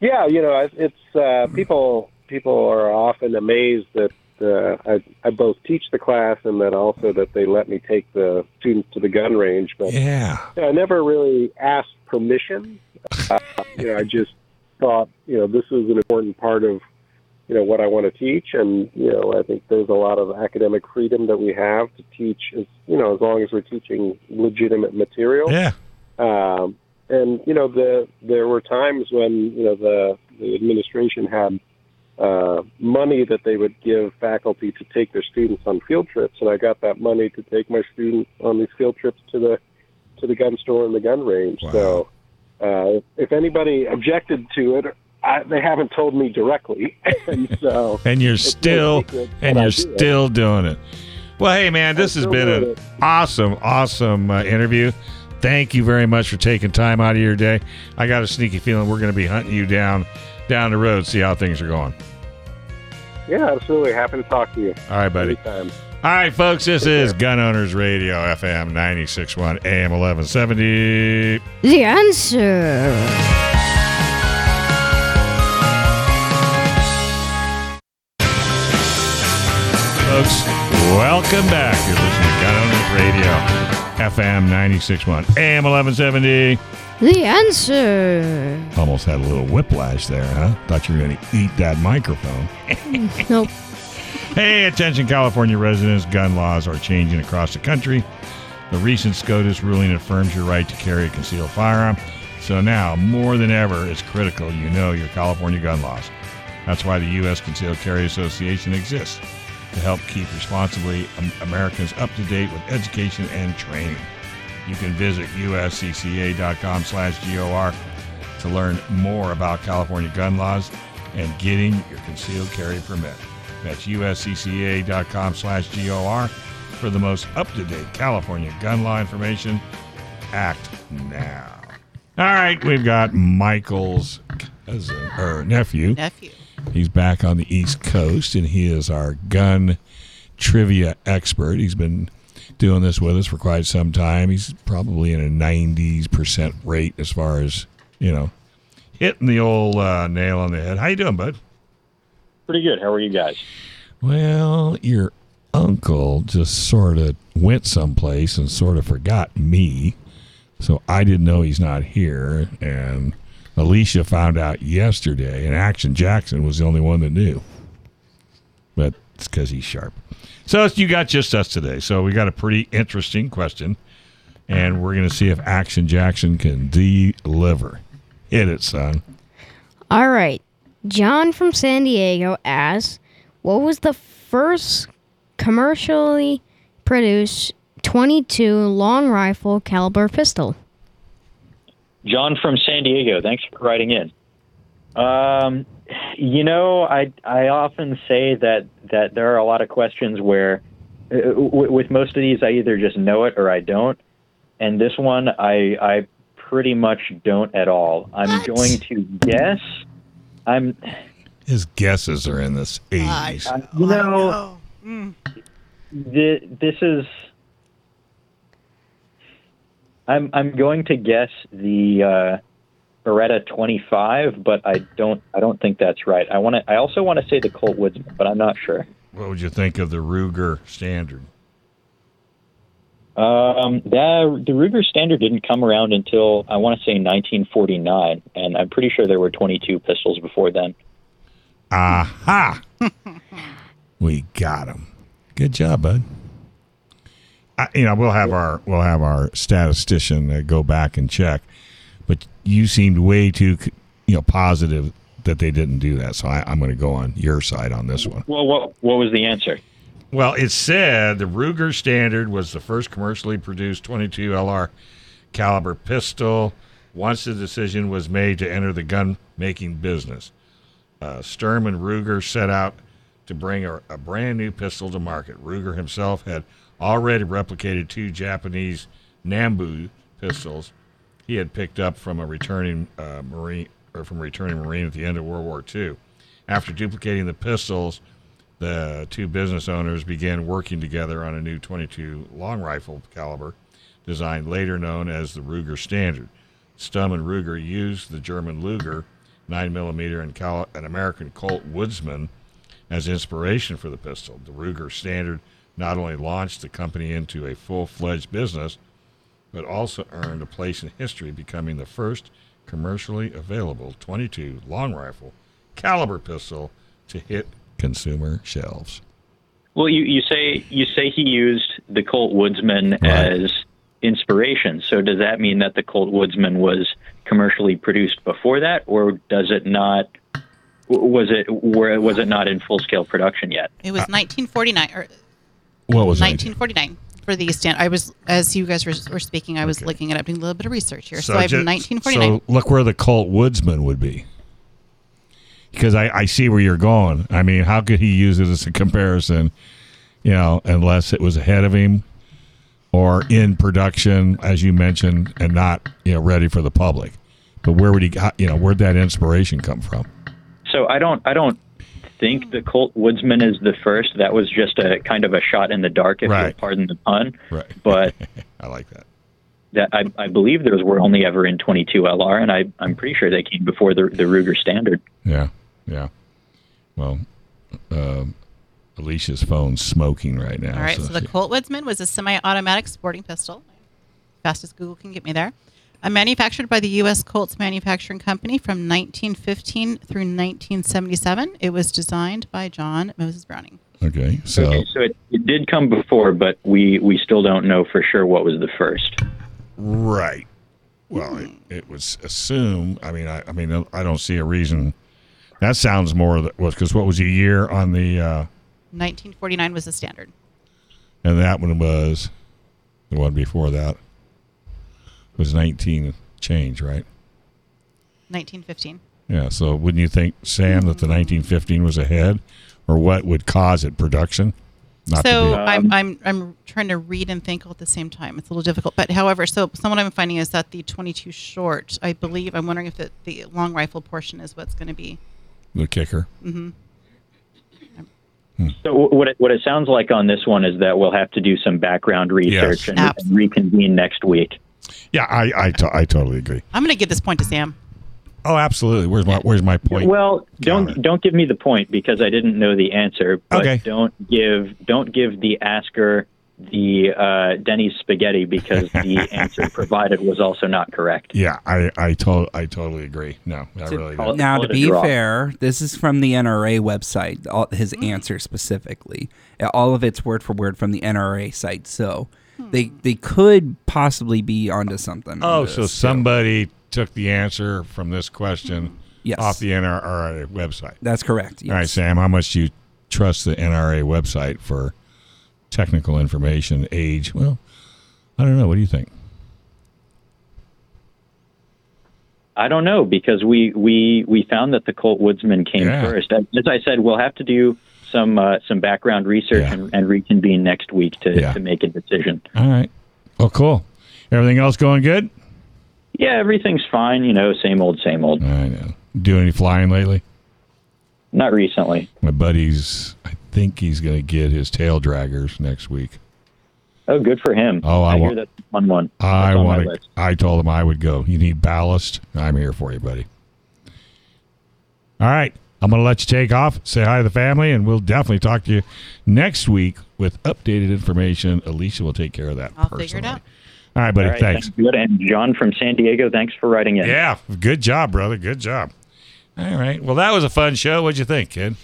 yeah. You know, it's uh, people. People are often amazed that uh, I, I both teach the class and that also that they let me take the students to the gun range. But yeah, you know, I never really asked permission. Uh, you know, I just thought, you know, this is an important part of. You know, what I want to teach, and, you know, I think there's a lot of academic freedom that we have to teach, as, you know, as long as we're teaching legitimate material. Yeah. Um, and, you know, the there were times when, you know, the, the administration had uh, money that they would give faculty to take their students on field trips, and I got that money to take my students on these field trips to the to the gun store and the gun range. Wow. So uh, if anybody objected to it, I, they haven't told me directly, and so and you're still and you're do still it. doing it. Well, hey man, this I'm has been an it. awesome, awesome uh, interview. Thank you very much for taking time out of your day. I got a sneaky feeling we're going to be hunting you down down the road, see how things are going. Yeah, absolutely. Happy to talk to you. All right, buddy. Anytime. All right, folks, this Take is care. Gun Owners Radio, F M ninety-six point one, A M eleven seventy. The answer. Folks, welcome back. You're listening to Gun Owners Radio, F M ninety-six point one, A M eleven seventy. The answer. Almost had a little whiplash there, huh? Thought you were going to eat that microphone. Nope. Hey, attention California residents. Gun laws are changing across the country. The recent SCOTUS ruling affirms your right to carry a concealed firearm. So now, more than ever, it's critical you know your California gun laws. That's why the U S. Concealed Carry Association exists, to help keep responsibly Americans up to date with education and training. You can visit U S C C A dot com slash G O R to learn more about California gun laws and getting your concealed carry permit. That's U S C C A dot com slash G O R for the most up-to-date California gun law information. Act now. All right, we've got Michael's cousin, or nephew. Nephew. He's back on the East Coast, and he is our gun trivia expert. He's been doing this with us for quite some time. He's probably in a ninety percent rate as far as, you know, hitting the old uh, nail on the head. How you doing, bud? Pretty good. How are you guys? Well, your uncle just sort of went someplace and sort of forgot me, so I didn't know he's not here, and Alicia found out yesterday, and Action Jackson was the only one that knew. But it's because he's sharp. So you got just us today. So we got a pretty interesting question, and we're going to see if Action Jackson can deliver. Hit it, son. All right. John from San Diego asks, what was the first commercially produced twenty-two long rifle caliber pistol? John from San Diego, thanks for writing in. Um, you know, I I often say that, that there are a lot of questions where, uh, w- with most of these, I either just know it or I don't. And this one, I I pretty much don't at all. I'm what? going to guess. I'm. His guesses are in this eighties. Uh, you know, mm. th- this is. I'm I'm going to guess the uh, Beretta twenty-five, but I don't I don't think that's right. I want to I also want to say the Colt Woodsman, but I'm not sure. What would you think of the Ruger Standard? Um, that, the Ruger Standard didn't come around until I want to say nineteen forty-nine, and I'm pretty sure there were twenty-two pistols before then. Aha! We got him. Good job, bud. I, you know, we'll have our we'll have our statistician uh, go back and check, but you seemed way too, you know, positive that they didn't do that. So I, I'm going to go on your side on this one. Well, what what was the answer? Well, it said the Ruger Standard was the first commercially produced twenty-two L R caliber pistol. Once the decision was made to enter the gun making business, uh, Sturm and Ruger set out to bring a, a brand new pistol to market. Ruger himself had already replicated two Japanese Nambu pistols he had picked up from a returning uh, Marine or from a returning Marine at the end of World War Two. After duplicating the pistols, the two business owners began working together on a new twenty-two long rifle caliber design, later known as the Ruger Standard. Sturm and Ruger used the German Luger nine millimeter and Cal- an American Colt Woodsman as inspiration for the pistol. The Ruger Standard not only launched the company into a full-fledged business, but also earned a place in history, becoming the first commercially available twenty-two long rifle caliber pistol to hit consumer shelves. Well, you, you say you say he used the Colt Woodsman, right, as inspiration. So does that mean that the Colt Woodsman was commercially produced before that, or does it not? Was it where was it not in full-scale production yet? It was nineteen forty-nine. Or- What was nineteen forty-nine it? For the stand. I was, as you guys were, were speaking, I was okay. looking it up, doing a little bit of research here. So, so I have just, nineteen forty-nine. So look where the Colt Woodsman would be, because I, I see where you're going. I mean, how could he use it as a comparison? You know, unless it was ahead of him or in production, as you mentioned, and not, you know, ready for the public. But where would he? You know, where'd that inspiration come from? So I don't. I don't. think the Colt Woodsman is the first. That was just a kind of a shot in the dark, if right. you'll pardon the pun. Right. But I like that. That I, I believe those were only ever in twenty-two L R, and I, I'm pretty sure they came before the, the Ruger Standard. Yeah, yeah. Well, uh, Alicia's phone's smoking right now. All right, so, so the Colt Woodsman was a semi-automatic sporting pistol. Fastest Google can get me there. Uh, manufactured by the U S. Colts Manufacturing Company from nineteen fifteen through nineteen seventy-seven. It was designed by John Moses Browning. Okay, so, okay, so it, it did come before, but we, we still don't know for sure what was the first. Right. Well, it, it was assumed. I mean, I, I mean, I don't see a reason. That sounds more that was because what was the year on the? Uh, nineteen forty-nine was the standard. And that one was the one before that. It was nineteen change, right? nineteen fifteen. Yeah. So wouldn't you think, Sam, mm-hmm. that the nineteen fifteen was ahead, or what would cause it? Production? Not so to I'm I'm I'm trying to read and think all at the same time. It's a little difficult, but however, so someone I'm finding is that the twenty-two short. I believe I'm wondering if the, the long rifle portion is what's going to be the kicker. Mm-hmm. Hmm. So what it, what it sounds like on this one is that we'll have to do some background research yes. and, and reconvene next week. Yeah, I I, to, I totally agree. I'm going to give this point to Sam. Oh, absolutely. Where's my Where's my point? Well, don't comment. don't give me the point because I didn't know the answer. But okay. Don't give don't give the asker the uh, Denny's spaghetti because the answer provided was also not correct. Yeah, I I, to- I totally agree. No, I so really don't. Now, to be fair, this is from the N R A website. All, his mm. answer specifically, all of it's word for word from the N R A site. So hmm. they they could possibly be onto something. Oh, on this, so somebody. So. took the answer from this question yes. off the N R A website. That's correct. Yes. All right, Sam, how much do you trust the N R A website for technical information, age? Well, I don't know. What do you think? I don't know because we we, we found that the Colt Woodsman came yeah. first. As I said, we'll have to do some uh, some background research yeah. and, and reconvene next week to, yeah. to make a decision. All right. Oh, cool. Everything else going good? Yeah, everything's fine. You know, same old, same old. I know. Doing any flying lately? Not recently. My buddy's, I think he's going to get his tail draggers next week. Oh, good for him. Oh, I, I wa- hear that's a fun one. I want to. I told him I would go. You need ballast? I'm here for you, buddy. All right. I'm going to let you take off. Say hi to the family, and we'll definitely talk to you next week with updated information. Alicia will take care of that I'll personally. figure it out. All right, buddy. All right, thanks. Thank you. And John from San Diego, thanks for writing in. Yeah, good job, brother. Good job. All right. Well, that was a fun show. What'd you think, kid?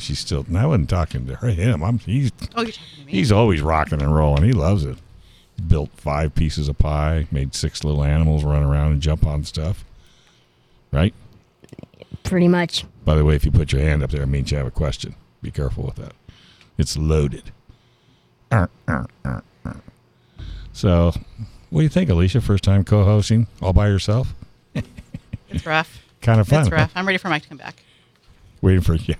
She's still. I wasn't talking to her. Him. I'm. He's. Oh, you're talking to me. He's always rocking and rolling. He loves it. Built five pieces of pie. Made six little animals run around and jump on stuff. Right. Pretty much. By the way, if you put your hand up there, it means you have a question. Be careful with that. It's loaded. Uh, uh, uh. So, what do you think, Alicia? First time co-hosting all by yourself? It's rough. Kind of fun. It's rough. Huh? I'm ready for Mike to come back. Waiting for, yeah.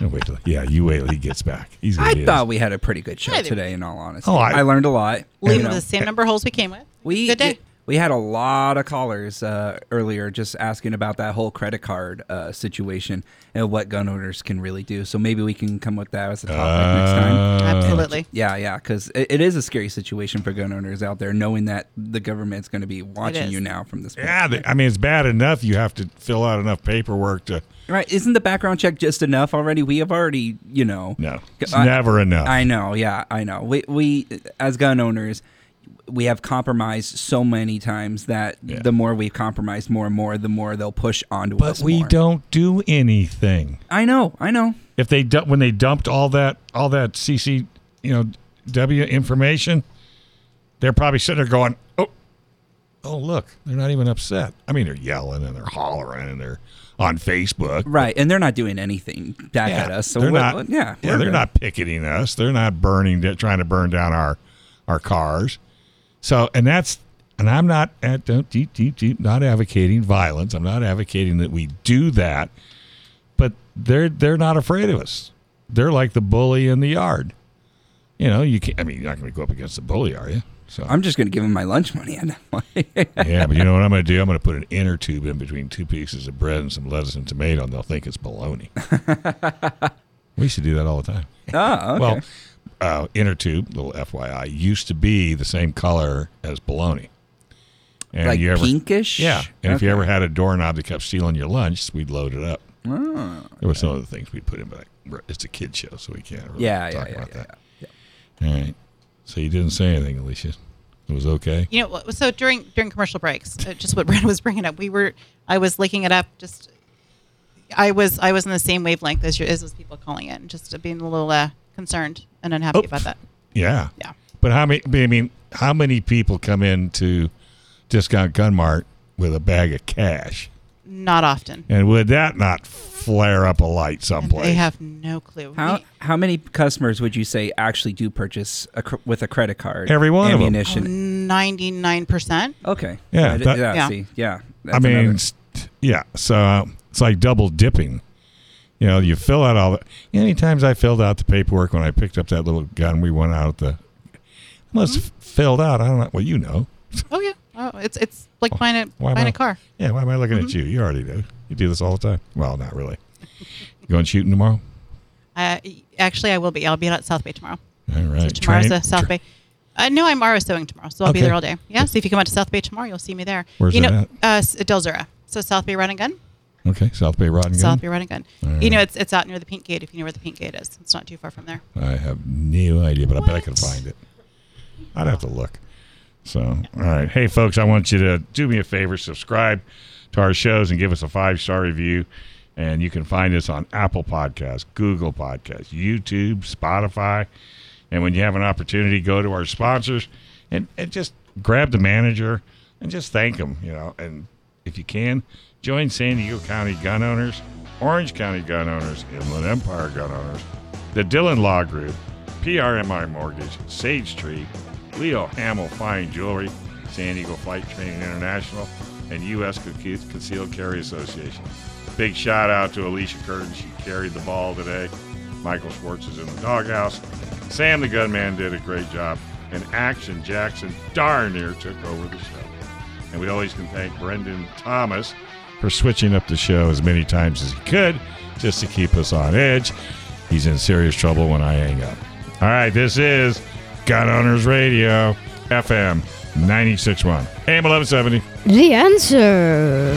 no, wait till, yeah, you wait till he gets back. He's I thought his. we had a pretty good show yeah, today, in all honesty. Oh, I, I learned a lot. Leaving you know, the same number of holes we came with. We, good day. It, we had a lot of callers uh, earlier just asking about that whole credit card uh, situation and what gun owners can really do. So maybe we can come with that as a topic uh, next time. Absolutely. Yeah, yeah, because it, it is a scary situation for gun owners out there, knowing that the government's going to be watching you now from this point. Yeah, the, I mean, it's bad enough you have to fill out enough paperwork to... Right, isn't the background check just enough already? We have already, you know... No, it's I, never enough. I know, yeah, I know. We, we as gun owners... we have compromised so many times that yeah. the more we've compromised more and more, the more they'll push onto but us. But we more. don't do anything. I know, I know. If they du- when they dumped all that all that C C, you know, W information, they're probably sitting there going, "Oh, oh, look, they're not even upset." I mean, they're yelling and they're hollering and they're on Facebook, right? But, and they're not doing anything back yeah, at us. So they're what, not, what, yeah, yeah, they're good. not picketing us. They're not burning. They're trying to burn down our our cars. So, and that's, and I'm not at, don't, deep, deep, deep, not advocating violence. I'm not advocating that we do that, but they're, they're not afraid of us. They're like the bully in the yard. You know, you can't, I mean, you're not going to go up against the bully, are you? So I'm just going to give him my lunch money. Yeah, but you know what I'm going to do? I'm going to put an inner tube in between two pieces of bread and some lettuce and tomato, and they'll think it's bologna. We used to do that all the time. Oh, okay. Well, Uh, inner tube, little F Y I, used to be the same color as bologna. And like you ever, pinkish? Yeah. And okay. if you ever had a doorknob that kept stealing your lunch, we'd load it up. Oh, okay. There were some other things we'd put in, but like, it's a kid show, so we can't really yeah, talk yeah, about yeah, that. Yeah, yeah. All right. So you didn't say anything, Alicia. It was okay? You know, so during during commercial breaks, just what Brad was bringing up, we were, I was licking it up just... I was I was in the same wavelength as your, as those people calling in, just being a little uh, concerned and unhappy oh, about that. Yeah, yeah. But how many? I mean, how many people come in to Discount Gun Mart with a bag of cash? Not often. And would that not flare up a light someplace? And they have no clue. How how many customers would you say actually do purchase a cr- with a credit card? Every one ammunition? Of them. ninety-nine percent Okay. Yeah. That, yeah, yeah. See, yeah I mean, another. yeah. So it's like double dipping. You know, you fill out all the... You know, many times I filled out the paperwork when I picked up that little gun we went out at the... Unless mm-hmm. filled out, I don't know. Well, you know. Oh, yeah. Oh, it's it's like buying a, buying I, a car. Yeah, why am I looking mm-hmm. at you? You already do. You do this all the time. Well, not really. You going shooting tomorrow? Uh, actually, I will be. I'll be out at South Bay tomorrow. All right. So tomorrow's Train, the South tra- Bay. Uh, no, I'm R O sewing tomorrow, so I'll okay. be there all day. Yeah, so if you come out to South Bay tomorrow, you'll see me there. Where's you that know, at? Uh, Delzura. So South Bay Rod and Gun. Okay, South Bay Rod and Gun. South Bay Rod and Gun. Right. You know, it's it's out near the Pink Gate, if you know where the Pink Gate is. It's not too far from there. I have no idea, but what? I bet I can find it. I'd have to look. So, all right. Hey, folks, I want you to do me a favor. Subscribe to our shows and give us a five-star review. And you can find us on Apple Podcasts, Google Podcasts, YouTube, Spotify. And when you have an opportunity, go to our sponsors and, and just grab the manager and just thank them, you know. And if you can, join San Diego County Gun Owners, Orange County Gun Owners, Inland Empire Gun Owners, the Dillon Law Group, P R M I Mortgage, SageTree, Leo Hamill Fine Jewelry, San Diego Flight Training International, and U S Concealed Carry Association. Big shout out to Alicia Curtin. She carried the ball today. Michael Schwartz is in the doghouse. Sam the Gunman did a great job. And Action Jackson darn near took over the show. And we always can thank Brendan Thomas for switching up the show as many times as he could just to keep us on edge. He's in serious trouble when I hang up. All right, this is Gun Owners Radio, F M ninety-six point one, A M eleven seventy. The answer.